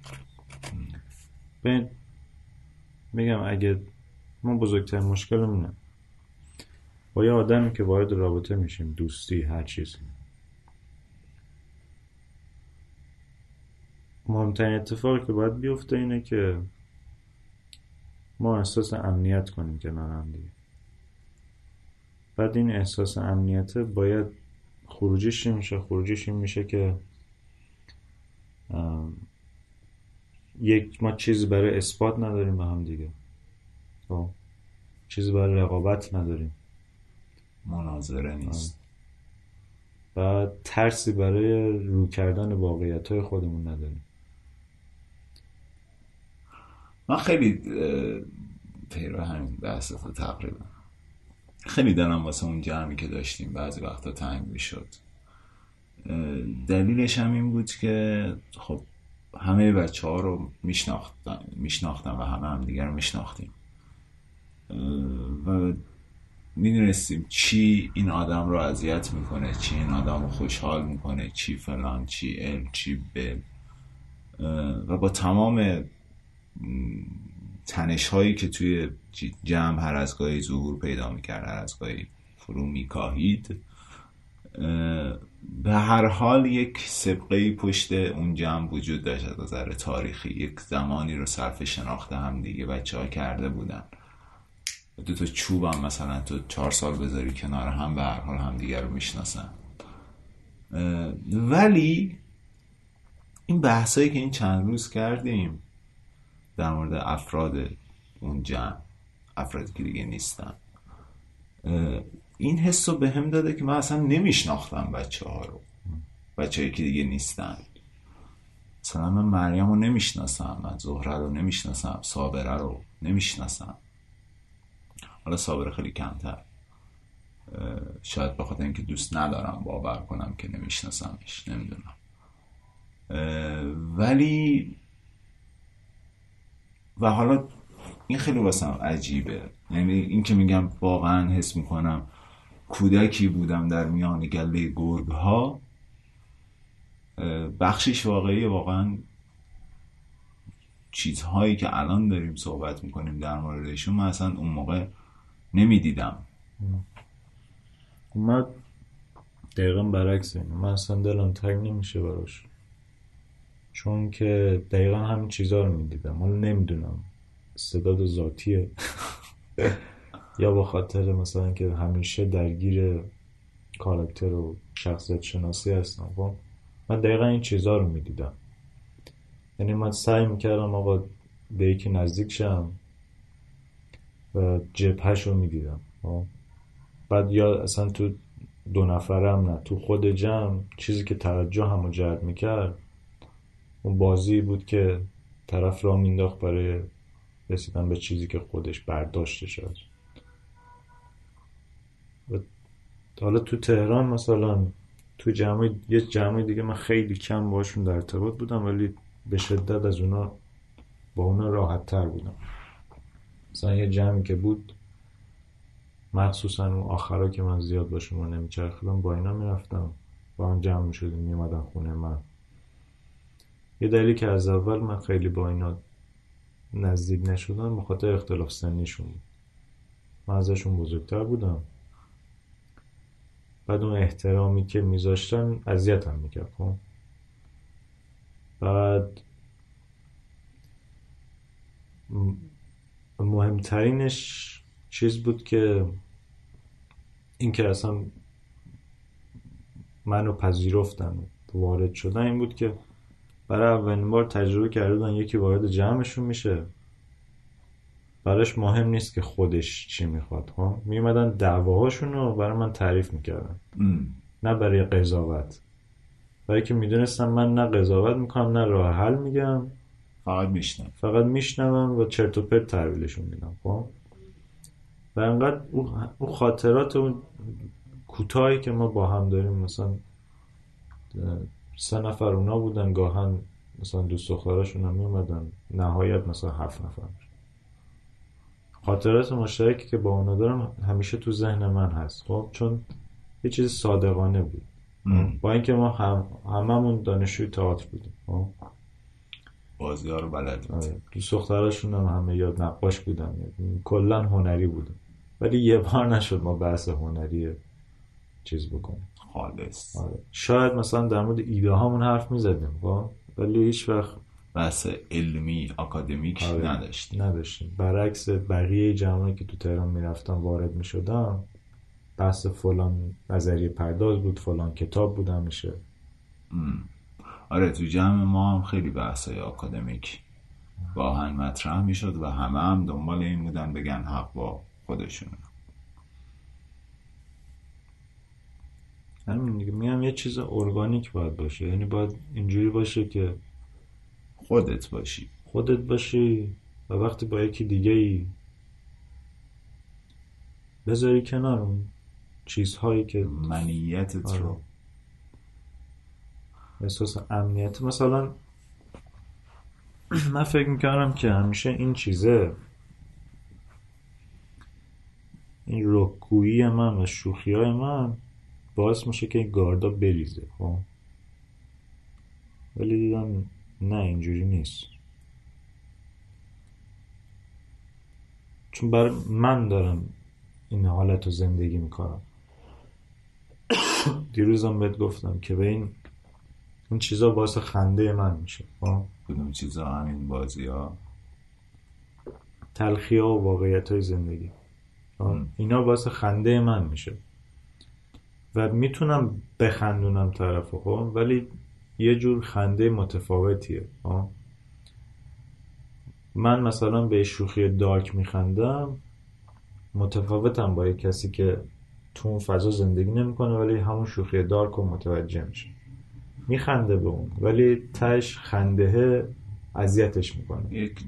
ببین میگم اگه ما بزرگترین مشکلمونه با یه آدمی که وارد رابطه میشیم، دوستی هر چیزی، مهمترین اتفاقی که باید بیفته اینه که ما احساس امنیت کنیم کنار هم دیگه. بعد این احساس امنیت باید خروجیش این میشه که یک ما چیزی برای اثبات نداریم به هم دیگه، چیزی برای رقابت نداریم، مناظره نیست، و ترسی برای رو کردن واقعیت‌های خودمون نداریم. من خیلی پیرو همین بحثتو تقریبا خیلی دلم واسه اون جمعی که داشتیم بعضی وقتا تنگ میشد. دلیلش هم این بود که خب همه بچه‌ها رو میشناختم و همه هم دیگر رو میشناختیم و میدونستیم چی این آدم رو اذیت میکنه، چی این آدم رو خوشحال میکنه، چی فلان، چی ال، چی بل. و با تمام تنش هایی که توی جمع هر از گاهی ظهور پیدا میکرد، هر از گاهی فرو میکاهید، به هر حال یک سابقه پشت اون جمع وجود داشت از نظر تاریخی. یک زمانی رو صرف شناخته هم دیگه بچه‌ها کرده بودن. دو تا چوب هم مثلا تو 4 سال بذاری کنار هم به هر حال هم دیگه رو میشناسن. ولی این بحثایی که این چند روز کردیم در مورد افراد اون جمع، افرادی که دیگه نیستن، این حس رو به هم داده که من اصلا نمیشناختم بچه ها رو، بچه هایی که دیگه نیستن. مثلا من مریم رو نمیشناسم، من زهره رو نمیشناسم، صابره رو نمیشناسم. حالا صابره خیلی کمتر، شاید بخاطر اینکه دوست ندارم باور کنم که نمیشناسمش، نمیدونم. ولی و حالا این خیلی واسم عجیبه، یعنی این که میگم واقعا حس میکنم کودکی بودم در میان گله گرگ ها، بخشش واقعی واقعا چیزهایی که الان داریم صحبت میکنیم در موردشون من اصلا اون موقع نمیدیدم. من دقیقا برعکس، این من اصلا دلم تنگ نمیشه براش، چون که دقیقا همین چیزها رو میدیدم. حالا نمیدونم استعداد ذاتیه یا به خاطر مثلا که همیشه درگیر کاراکتر و شخصیت شناسی هستم، من دقیقا این چیزها رو میدیدم. یعنی من سعی میکردم آقا به یکی نزدیک شم و جبهش رو میدیدم. بعد یا اصلا تو 2 نفره هم نه، تو خود جمع چیزی که توجه همو جلب میکرد اون بازی بود که طرف را مینداخت برای رسیدن به چیزی که خودش برداشته شد. حالا تو تهران مثلا تو یه جمعی دیگه من خیلی کم باشون در ارتباط بودم، ولی به شدت از اونا با اونا راحت تر بودم. مثلا یه جمعی که بود، مخصوصا اون آخرا که من زیاد باشون رو نمیچرخیدم، با اینا میرفتم با هم جمع میشدیم میامدن خونه من. یه دلیلی که از اول من خیلی با اینا نزدیک نشدم به خاطر اختلاف سنیشون بود. من ازشون بزرگتر بودم، بعد اون احترامی که میذاشتن اذیتم میکرد. بعد مهمترینش چیز بود که این که اصلا منو پذیرفتن، وارد شدن. این بود که برای اولین بار تجربه کرده بودن یکی وارد جمعشون میشه، براش مهم نیست که خودش چی میخواد. میومدن دعواهاشون رو برای من تعریف میکردن، نه برای قضاوت، برای که میدونستم من نه قضاوت میکنم نه راه حل میگم، فقط میشنم و چرت و پرت تحویلشون میدم. و انقدر اون خاطرات اون کوتاهی که ما با هم داریم، مثلا 3 نفر اونا بودن، گاهن مثلا دوست دختراشون هم میومدن، نهایت مثلا 7 نفر. خاطرات مشترکی که با اونا دارم همیشه تو ذهن من هست، چون یه چیز صادقانه بود. با اینکه ما هممون دانشجوی تئاتر بودیم، بازی‌ها رو بلد بودیم، دوست دختراشون هم همه یاد نقاش بودن، کلا هنری بودن. ولی یه بار نشد ما بحث هنریه چیز بکنیم خالص. شاید مثلا در مورد ایده هامون حرف میزدیم، ولی هیچ وقت بحث علمی اکادمیک نداشتیم. برعکس بقیه جمعایی که تو تهران میرفتم وارد میشدم، بحث فلان نظریه پرداز بود، فلان کتاب بود همیشه. آره تو جمع ما هم خیلی بحثای اکادمیک با هم مطرح میشد و همه هم دنبال این بودن بگن حق با خودشونه. همین دیگه، میگم یه چیز ارگانیک باید باشه. یعنی باید اینجوری باشه که خودت باشی و وقتی با یکی دیگه ای بذاری کنار اون چیزهایی که منیتت رو، احساس امنیت. مثلا من فکر میکردم که همیشه این چیزه، این رکگویی من و شوخی های من باعث میشه که این گاردا بریزه، ولی دیدم نه اینجوری نیست، چون بر من دارم این حالت رو زندگی میکنم. دیروزم بهت گفتم که به این چیزا باعث خنده من میشه. کدوم چیزا؟ همین بازی ها، تلخی ها و واقعیت های زندگی، اینا باعث خنده من میشه و میتونم بخندونم طرف رو، ولی یه جور خنده متفاوتیه. من مثلا به شوخی دارک میخندم، متفاوتم با یه کسی که تو اون فضا زندگی نمیکنه ولی همون شوخی دارک رو متوجه میشه، میخنده به اون، ولی تش خندهه اذیتش میکنه. یک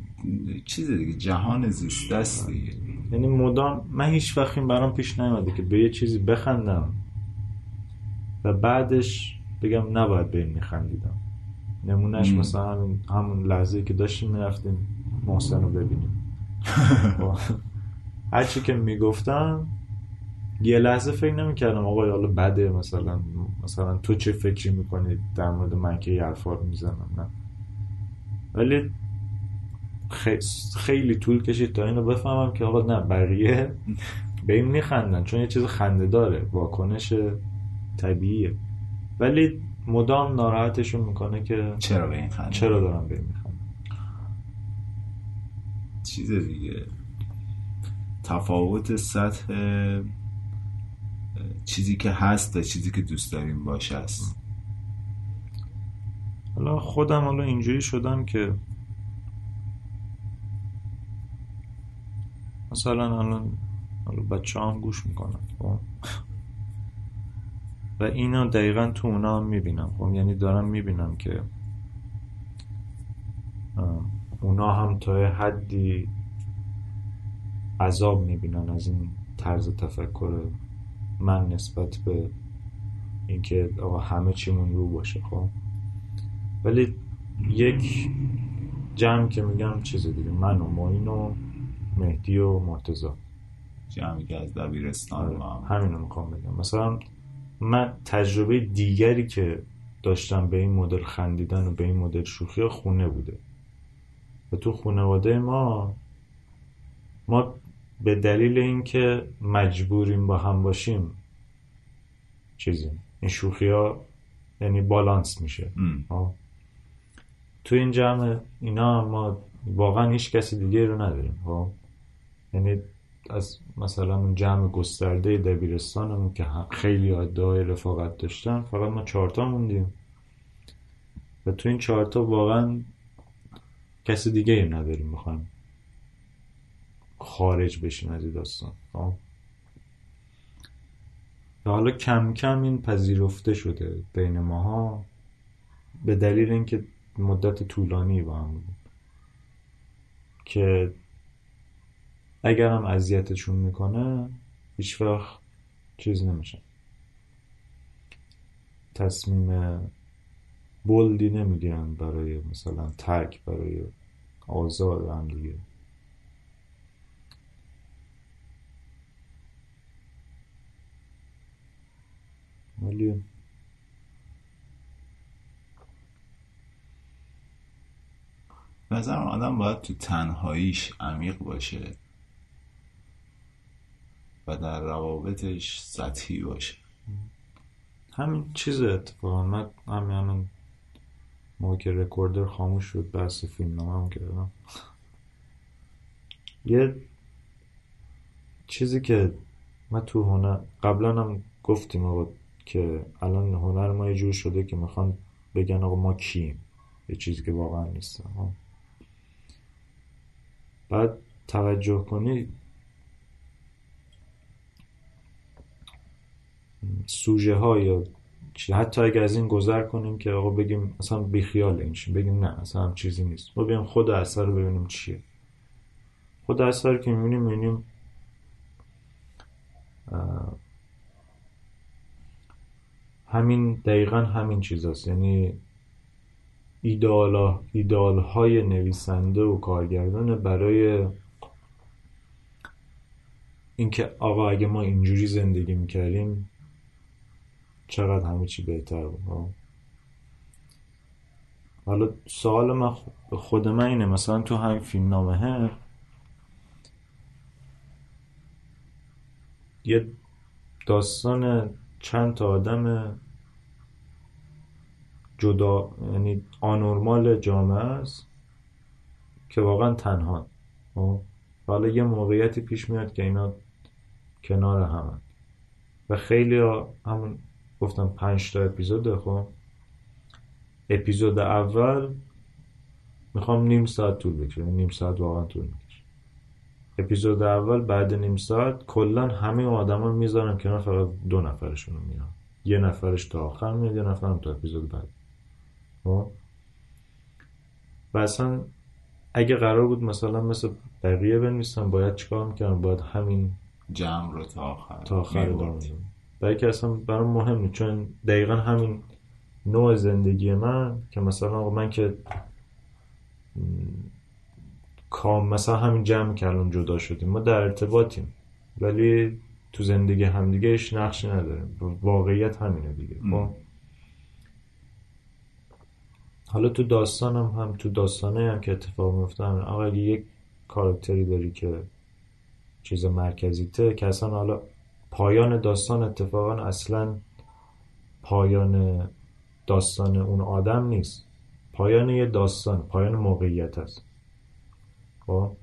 چیز دیگه، جهان زیسته است دیگه. یعنی مدام من هیچ وقت این برام پیش نیومده که به یه چیزی بخندم و بعدش بگم نباید به این میخندیدم. نمونهش مثلا همون لحظه‌ای که داشتیم میرفتیم محسن رو ببینیم، هرچی که میگفتم یه لحظه فکر نمیکردم آقای حالا بده، مثلا تو چه فکری میکنی در مورد من که یه حرفا رو میزنم، نه. ولی خیلی طول کشید تا اینو بفهمم که آقا نه، بقیه به این میخندن چون یه چیز خنده داره، واکنش طبیعیه، ولی مدام ناراحتشون میکنه که چرا به این خندن، چرا دارم به این میخندن. چیز دیگه، تفاوت سطح چیزی که هست و چیزی که دوست داریم باشه است. حالا خودم اینجوری شدم که مثلا الان بچه‌ام گوش میکنن و اینا دقیقا تو اونا هم میبینم، یعنی دارم میبینم که اونا هم تا حدی عذاب میبینن از این طرز تفکر من نسبت به اینکه آقا همه چیمون رو باشه. ولی یک جمع که میگم چیز دیگه، من و معین و مهدی و مرتضی، جمعی که از دبیرستان ما، همینو میخوام بگم. مثلا من تجربه دیگری که داشتم به این مدل خندیدن و به این مدل شوخی خونه بوده و تو خانواده ما به دلیل اینکه مجبوریم با هم باشیم این شوخی ها یعنی بالانس میشه. تو این جمع اینا ما واقعا هیچ کسی دیگه رو نداریم، یعنی از مثلا اون جمع گسترده دبیرستانمون که خیلی ادعای رفاقت داشتن، فقط ما 4 تا موندیم و تو این 4 تا واقعا کسی دیگه رو نداریم میخوایم خارج بشیم از این داستان. و حالا کم کم این پذیرفته شده بین ماها به دلیل اینکه مدت طولانی با هم بودیم، که اگر هم اذیتشون میکنه هیچ وقت چیز نمیشه، تصمیم بلدی نمیگیرن برای مثلا ترک، برای آزار هم دیگه. ولی بذارم آدم باید تو تنهاییش عمیق باشه و در روابطش سطحی باشه. همین چیزه اتفاقا، من همین موقع که رکوردر خاموش شد بحث فیلمنامه هم کردم. یه چیزی که من تو هنر قبلا هم گفتیم آقا، که الان هنر ما یه جور شده که میخوان بگن آقا ما کیم، یه چیزی که واقعا نیست. بعد توجه کنی سوژه ها یا حتی اگر از این گذر کنیم که آقا بگیم اصلا بیخیال این شیم، بگیم نه اصلا هم چیزی نیست، ما بگیم خود اثر رو ببینیم چیه. خود اثر که میبینیم همین دقیقاً همین چیز هست، یعنی ایدئال های نویسنده و کارگردان برای اینکه آقا اگه ما اینجوری زندگی میکردیم چقدر همه چی بهتر بود. حالا سوال من خود من اینه، مثلا تو همین فیلم نامه یه داستان چند تا آدم جدا، یعنی آنورمال جامعه است که واقعا تنها، حالا یه موقعیتی پیش میاد که اینا کنار همن و خیلی ها همون گفتم 5 تا اپیزوده. خب اپیزود اول میخوام نیم ساعت طول بکشه، نیم ساعت واقعا طول میکشه. اپیزود اول بعد نیم ساعت کلا همه آدما رو میذارن کنار، فقط 2 نفرشون رو میارن، یه نفرش تا آخر میاد، یه نفرم تا اپیزود بعد. و اصلا اگه قرار بود مثلا مثل بقیه بنویسم باید چیکار میکردم؟ باید همین جمع رو تا آخر بنویسم، برای که اصلا برام مهم نیست، چون دقیقا همین نوع زندگی من که مثلا من که مثلا همین جمع کردم جدا شدیم، ما در ارتباطیم ولی تو زندگی همدیگهش نقشی نداریم، واقعیت همینه دیگه. حالا تو داستانم هم تو داستانه هم که اتفاق میفته، آقا اگه یک کاراکتری داری که چیز مرکزی ته که اصلا حالا پایان داستان اتفاقا اصلا پایان داستان اون آدم نیست، پایان یه داستان، پایان موقعیت هست. خب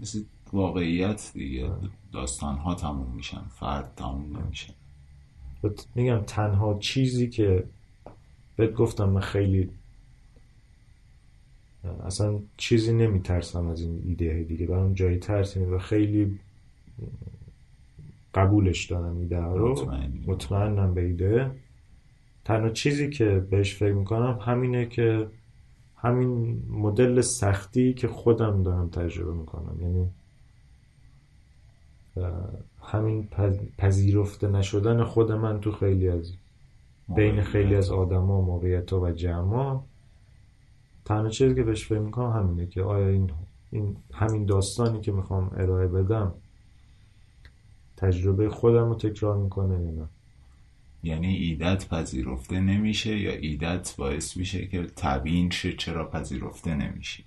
مثل واقعیت دیگه، داستان ها تموم میشن، فرد تموم نمیشن. میگم تنها چیزی که بهت گفتم من خیلی اصلا چیزی نمیترسم از این ایده دیگه، برام جای ترس نیست و خیلی قبولش دارم ایده رو، مطمئنم به ایده. تنها چیزی که بهش فکر میکنم همینه که همین مدل سختی که خودم دارم تجربه میکنم، یعنی همین پذیرفته نشدن خود من تو خیلی از بین خیلی از آدما، موقعیت‌ها و جمع‌ها. تنها چیزی که بهش فکر میکنم همینه که آیا این همین داستانی که میخوام ارائه بدم تجربه خودم رو تکرار میکنه یا نه. یعنی ایدت پذیرفته نمیشه یا ایدت باعث میشه که طبیعی شه؟ چرا پذیرفته نمیشه؟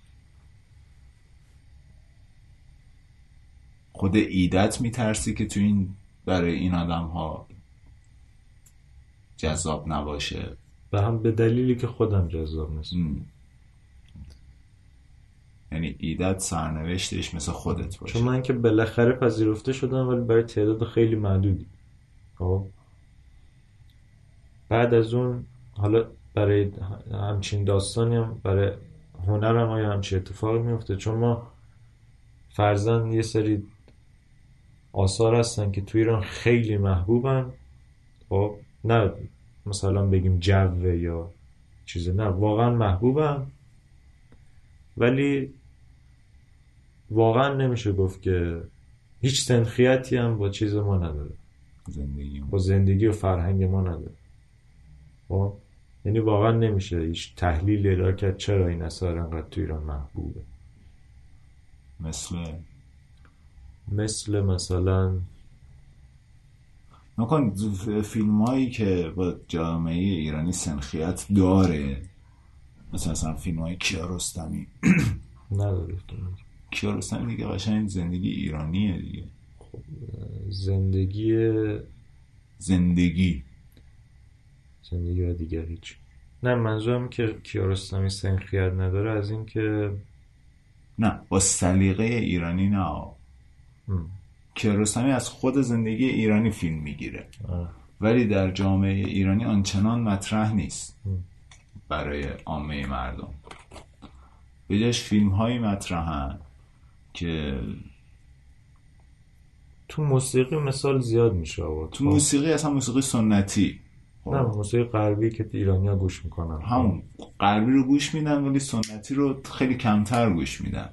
خود ایدت میترسی که تو این برای این آدم ها جذاب نباشه، به دلیلی که خودم جذاب نیست. یعنی ایدت سرنوشتش مثل خودت باشه، چون من که بالاخره پذیرفته شدم ولی برای تعداد خیلی محدودی. بعد از اون حالا برای همچین داستانی هم برای هنرم هم همچین اتفاق میفته، چون ما فرضاً یه سری آثار هستن که تو ایران خیلی محبوبن، نه مثلا بگیم جوه یا چیزه، نه واقعا محبوبن، ولی واقعا نمیشه گفت که هیچ سنخیتی هم با چیز ما نداره، با زندگی و فرهنگ ما نداره. یعنی واقعا نمیشه هیچ تحلیل ارائه کرد چرا این اثر انقدر تو ایران محبوبه. مثل مثلا نکن فیلم هایی که با جامعه ایرانی سنخیت داره، مثلا فیلم های کیارستمی نداره. کیارستمی دیگه قشنگ زندگی ایرانیه دیگه. خب زندگی و دیگر هیچ. نه منظورم که کیارستمی سنخیت نداره از این که نه با سلیقه ایرانی، نه که رستمی از خود زندگی ایرانی فیلم میگیره ولی در جامعه ایرانی آنچنان مطرح نیست برای عامه مردم. بجاش فیلم هایی مطرحن که تو موسیقی مثال زیاد میشه آورد. تو موسیقی اصلا موسیقی سنتی، نه موسیقی غربی که ایرانی ها گوش میکنن، همون غربی رو گوش میدن ولی سنتی رو خیلی کمتر گوش میدن،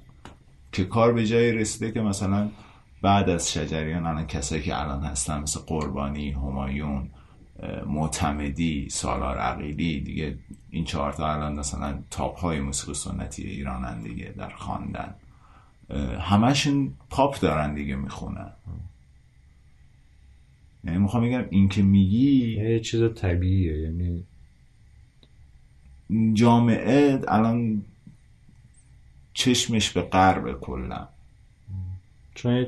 که کار به جای رسیده که مثلا بعد از شجریان الان کسایی که الان هستن مثل قربانی، همایون، معتمدی، سالار عقیلی، دیگه این 4 تا الان مثلا تاپ های موسیقی سنتی ایرانن دیگه در خواندن، همشون پاپ دارن دیگه میخونن. یعنی میخوام بگم این که میگی یه چیز طبیعیه، یعنی جامعه الان چشمش به غرب کلا، چون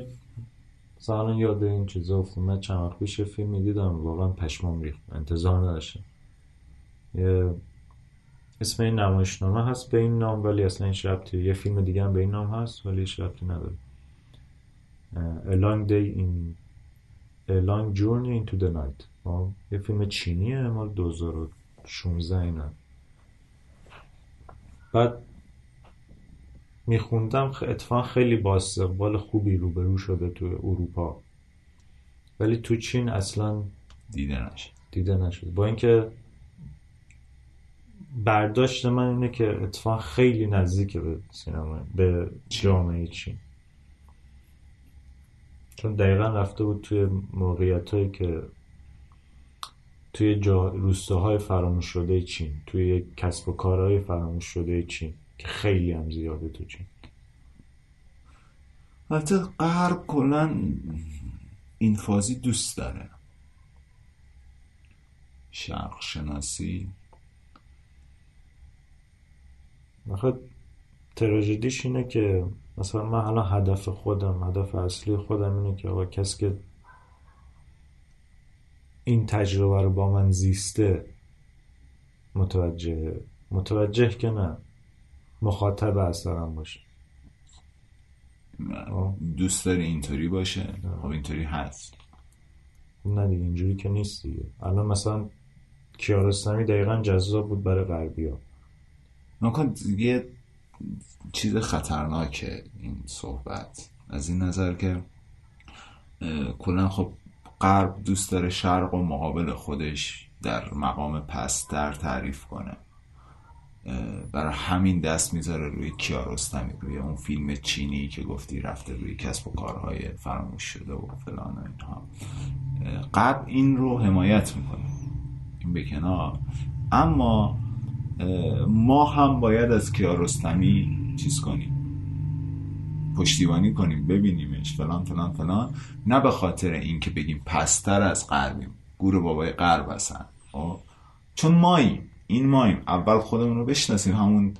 مثلا یاد این چیزا افتادم. من چند وقت پیش فیلمی دیدم واقعا پشمام ریخت، انتظار نداشتم. اسم این نمایشنامه هست به این نام ولی اصلا هیچ ربطی، یه فیلم دیگه هم به این نام هست ولی هیچ ربطی نداره. A long day in A long journey into the night. یه فیلم چینیه مال 2016 اینا. بعد میخوندم اتفاقا خیلی با استقبال خوبی روبرو شده تو اروپا، ولی تو چین اصلا دیده نشد. با اینکه برداشت من اینه که اتفاقا خیلی نزدیکه به سینما، به جامعه چین، چون دقیقا رفته بود توی موقعیتایی که توی روستاهای فراموش شده چین، توی کسب و کارهای فراموش شده چین که خیلی هم زیاده تو چین. حتی غرب کلن این فازی دوست داره، شرق شناسی. بخواد تراژدیش اینه که مثلا من الان هدف خودم، هدف اصلی خودم اینه که آقا کسی که این تجربه رو با من زیسته متوجه که نه، مخاطب اصلا باشه. دوست داری اینطوری باشه؟ خب اینطوری هست. نه دیگه اینجوری که نیست دیگه. الان مثلا کیارستمی دقیقا جذاب بود برای غربی‌ها. نکن یه چیز خطرناکه این صحبت از این نظر که کلا خب غرب دوست داره شرق و مقابل خودش در مقام پست‌تر تعریف کنه، برای همین دست میذاره روی کیارستمی، روی اون فیلم چینی که گفتی رفته روی کسب و کارهای فراموش شده و فلان و اینها. غرب این رو حمایت میکنه، این به کنار. اما ما هم باید از کیارستمی چیز کنیم، پشتیبانی کنیم، ببینیمش فلان فلان فلان، نه به خاطر این که بگیم پست‌تر از غربیم، گور بابای غرب هستن. چون ماییم، این ماییم. اول خودمون رو بشناسیم، همون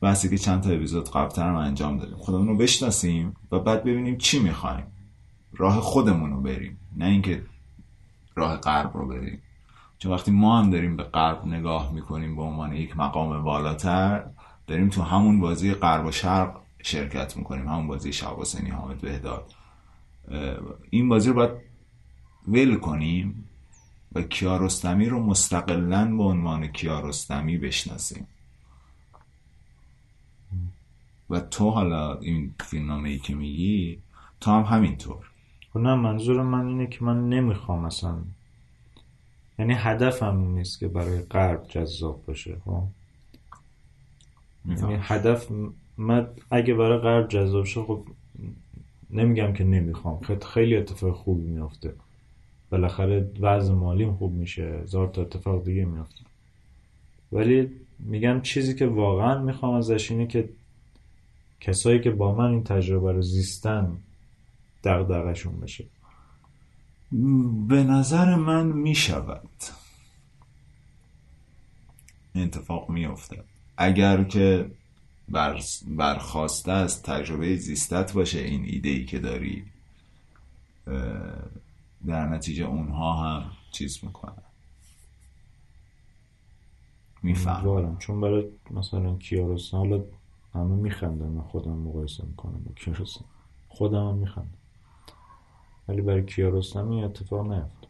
بحثی که چند تا اپیزود قبل‌تر ما انجام دادیم. خودمون رو بشناسیم و بعد ببینیم چی می‌خوایم، راه خودمون رو بریم، نه اینکه راه غرب رو بریم. چون وقتی ما هم داریم به غرب نگاه میکنیم به عنوان یک مقام بالاتر، داریم تو همون بازی غرب و شرق شرکت میکنیم، همون بازی شعباسینی، حامد بهداد. این بازی رو باید ول کنیم و کیارستمی رو مستقلاً به عنوان کیارستمی بشناسیم. و تو حالا این فیلمنامه‌ای که میگی تو هم همینطور. نه منظور من اینه که من نمیخوام اصلا، یعنی هدفم نیست که برای غرب جذاب باشه. یعنی هدف من اگه برای غرب جذاب شه، خب نمیگم که نمیخوام، خیلی اتفاق خوبی میفته، بالاخره وضع مالیم خوب میشه، هزار تا اتفاق دیگه میفته، ولی میگم چیزی که واقعا میخوام ازش اینه که کسایی که با من این تجربه رو زیستن دغدغه‌شون بشه. به نظر من میشود اتفاق میفته، اگر که برخواسته از تجربه زیستت باشه این ایده‌ای که داری، در نتیجه اونها هم چیز میکنن، میفهمم. چون برای مثلا کیارستمی حالا همه میخندن، من خودم مقایسه میکنم با کیارستمی، خودم هم میخندم، ولی برای کیارستمی اتفاق نیفتاد.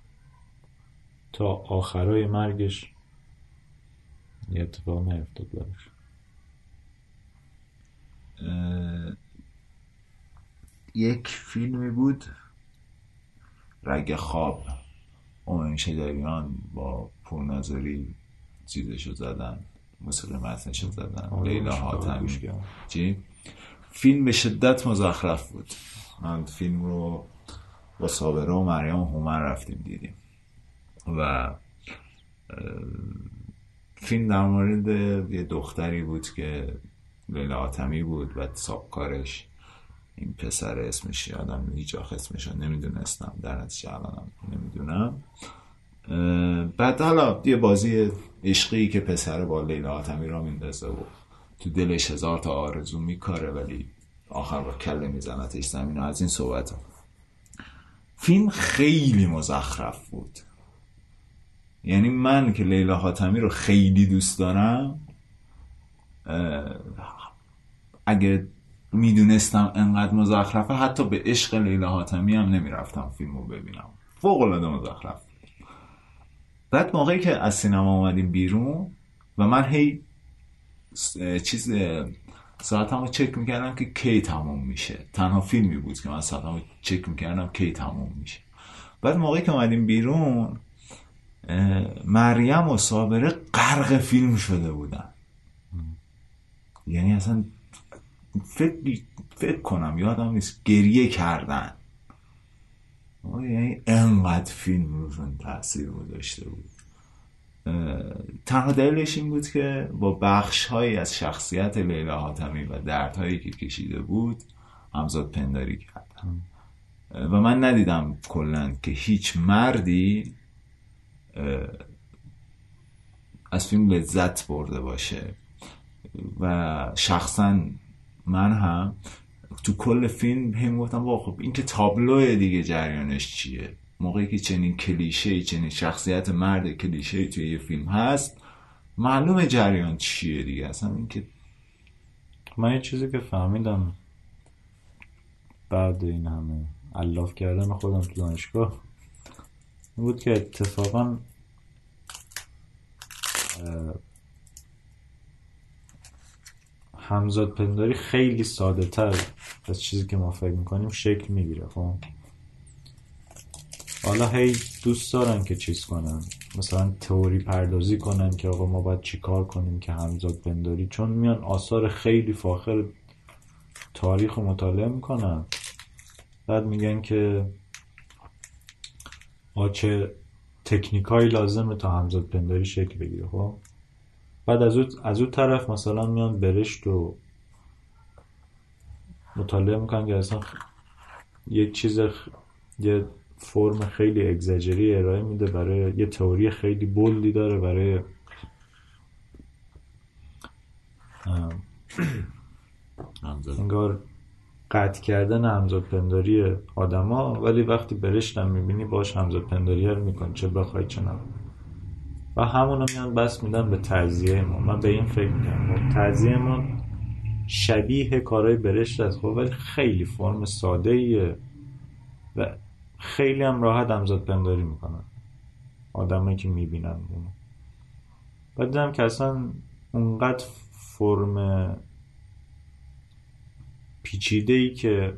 تا آخرای مرگش یه اتفاق نیفتاد براش. یک فیلمی بود رگ خواب، امین شجریان با پورناظری چیزشو زدن، موسیقی متنشو زدن، لیلا حاتمی. فیلم به شدت مزخرف بود. من فیلم رو با صابره و مریم هومن رفتیم دیدیم و فیلم در مورد یه دختری بود که لیلا حاتمی بود و سابکارش این پسر، اسمش یادم هیچ وقت اسمش نمیدونستم، در نتیجه الانم نمیدونم. بعد حالا یه بازی عشقی که پسر با لیلا حاتمی را میندازه و تو دلش هزار تا آرزو میکاره ولی آخر با کله میزنتش زمین. از این صحبت ها فیلم خیلی مزخرف بود. یعنی من که لیلا حاتمی رو خیلی دوست دارم، اگه میدونستم انقدر مزخرفه حتی به عشق لیلا حاتمی هم نمیرفتم فیلمو ببینم. فوق العاده مزخرف. بعد موقعی که از سینما اومدیم بیرون و من هی ساعتمو چک میکردم که کی تموم میشه. تنها فیلمی بود که من ساعتمو چک میکردم کی تموم میشه. بعد موقعی که اومدیم بیرون مریم و صابره غرق فیلم شده بودن. یعنی اصلا فکر کنم یادم نیست گریه کردن. یعنی انقدر فیلم روشون تاثیر گذاشته بود. تنها دلیلش این بود که با بخش هایی از شخصیت لیلا حاتمی و دردهایی که کشیده بود همزاد پنداری کردم و من ندیدم کلاً که هیچ مردی از فیلم لذت برده باشه و شخصاً من هم تو کل فیلم هم گفتم واقعا خب این که تابلوه دیگه، جریانش چیه؟ موقعی که چنین کلیشه‌ای، چنین شخصیت مرد کلیشه‌ای توی یه فیلم هست معلومه جریان چیه دیگه. اصلا این که من یه چیزی که فهمیدم بعد این همه الاف کردم خودم تو دانشگاه بود که اتفاقا همزاد پنداری خیلی ساده تر از چیزی که ما فکر میکنیم شکل میگیره. خب حالا هی دوست دارن که چیز کنن، مثلا تئوری پردازی کنن که آقا ما باید چی کار کنیم که همزاد پنداری، چون میان آثار خیلی فاخر تاریخ مطالعه میکنن بعد میگن که چه تکنیکایی لازمه تا همزاد پنداری شکل بگیره. خب بعد از اون طرف مثلا میان برشت و مطالعه میکنن که اصلا یک چیز یه فرم خیلی اگزاجری ارائه میده، برای یه تئوری خیلی بولدی داره برای انگار قطع کردن همزادپنداری آدم ها، ولی وقتی برشت هم میبینی باش همزادپنداری رو میکنی چه بخوای چه نباید و همون رو میان بس میدن به تعزیه ما. من به این فکر میکنم تعزیه ما شبیه کارهای برشت هست، خب ولی خیلی فرم ساده ایه و خیلی هم راحت همزادپنداری میکنن آدمایی که میبینن اونو. بعد دیدم که اصلا اونقدر فرم پیچیده‌ای که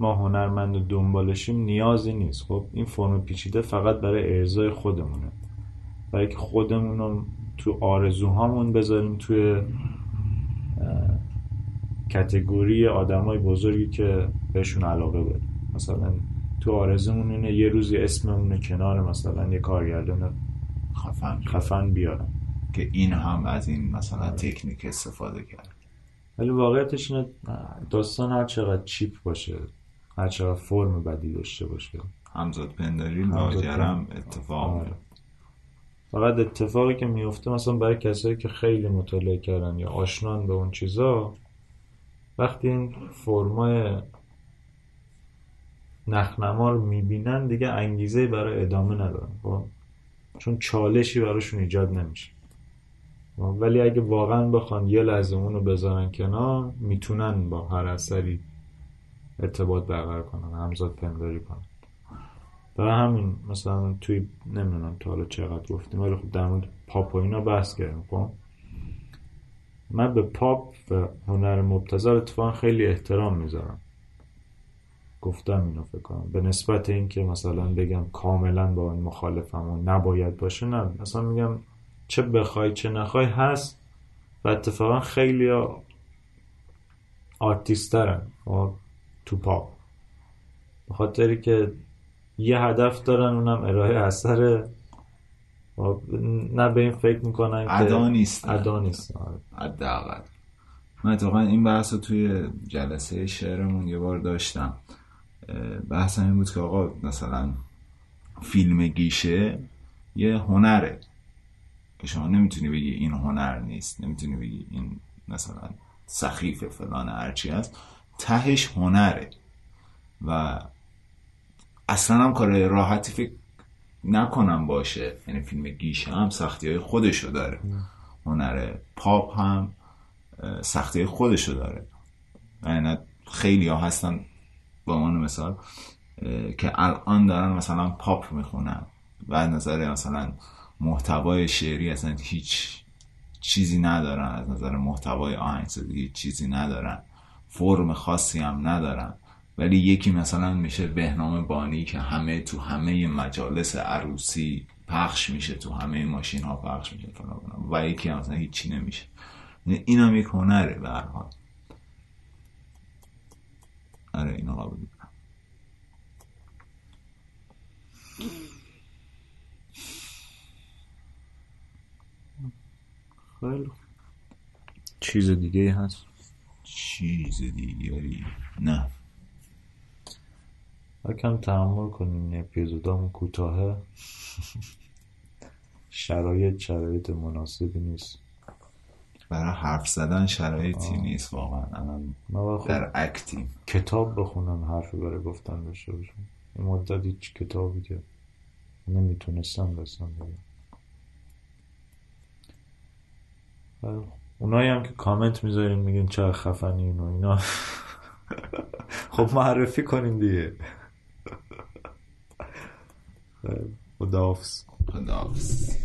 ما هنرمند دنبالشیم نیازی نیست. خب این فرم پیچیده فقط برای ارضای خودمونه، برای که خودمون رو تو آرزوهامون بذاریم توی کتگوری آدمای بزرگی که بهشون علاقه داریم. مثلا تو آرزومون اینه یه روزی اسممون کنار مثلا یه کارگردان خفن بیارن که این هم از این مثلا تکنیک استفاده کرد. ولی واقعیتش اینه داستان هر چقدر چیپ باشه، هر چقدر فرم بدی داشته باشه، همزادپنداری لاجرم اتفاق میفته. فقط اتفاقی که میفته مثلا برای کسایی که خیلی مطالعه کردن یا آشنان به اون چیزا، وقتی این فرمای نخنما رو میبینن دیگه انگیزه برای ادامه ندارن، چون چالشی براشون ایجاد نمیشه. ولی اگه واقعا بخوان یه لحظه اون رو بذارن کنار میتونن با هر اثری ارتباط برقرار کنن، همزاد پنداری کنن. برای همین مثلا توی نمیدونم تا حالا چقدر گفتیم ولی خب در مورد پاپ و اینا بحث کردیم. خب من به پاپ و هنر مبتذل اتفاقا خیلی احترام میذارم، گفتم اینو فکر کنم به نسبت این که مثلا بگم کاملا با این مخالفم و نباید باشه، نه مثلا میگم چه بخوای چه نخوای هست و اتفاقا خیلی آرتیسترن تو پاپ به خاطری که یه هدف دارن اونم ارائه اثر، نه به این فکر میکنن که ادا نیستن حداقل. من اتفاقا این بحث رو توی جلسه شعرمون یه بار داشتم، بحثم این بود که آقا مثلا فیلم گیشه یه هنره که شما نمیتونی بگی این هنر نیست، نمیتونی بگی این مثلا سخیف فلان هرچی هست، تهش هنره و اصلا هم کار راحتی فکر نکنم باشه. یعنی فیلم گیشه هم سختی های خودشو داره، هنر پاپ هم سختی های خودشو داره. یعنی خیلی ها هستن با عنوان مثال که الان دارن مثلا پاپ میخونن و از نظر مثلا محتوای شعری اصلا هیچ چیزی ندارن، از نظر محتوای آهنگسازی هیچ چیزی ندارن، فرم خاصی هم ندارن، ولی یکی مثلا میشه بهنام بانی که همه تو همه مجالس عروسی پخش میشه، تو همه ماشین ها پخش میشه و یکی هم مثلا هیچی نمیشه. این هم یک هنره به هر حال. آره اینو قابل میکنم. خیلی چیز دیگه هست؟ چیز دیگری نه. کم تحمل کنیم، این اپیزودامون کوتاهه. شرایط مناسبی نیست برای حرف زدن، شرایطی نیست واقعا. من در اکتیم کتاب بخونم، حرفی برای گفتن داشته باشم. این مدت هیچ کتابی که نمیتونستم دستم بگم. اونایی هم که کامنت میذارین میگین چه خفنی این و اینا، خب معرفی کنین دیگه. خداحافظ.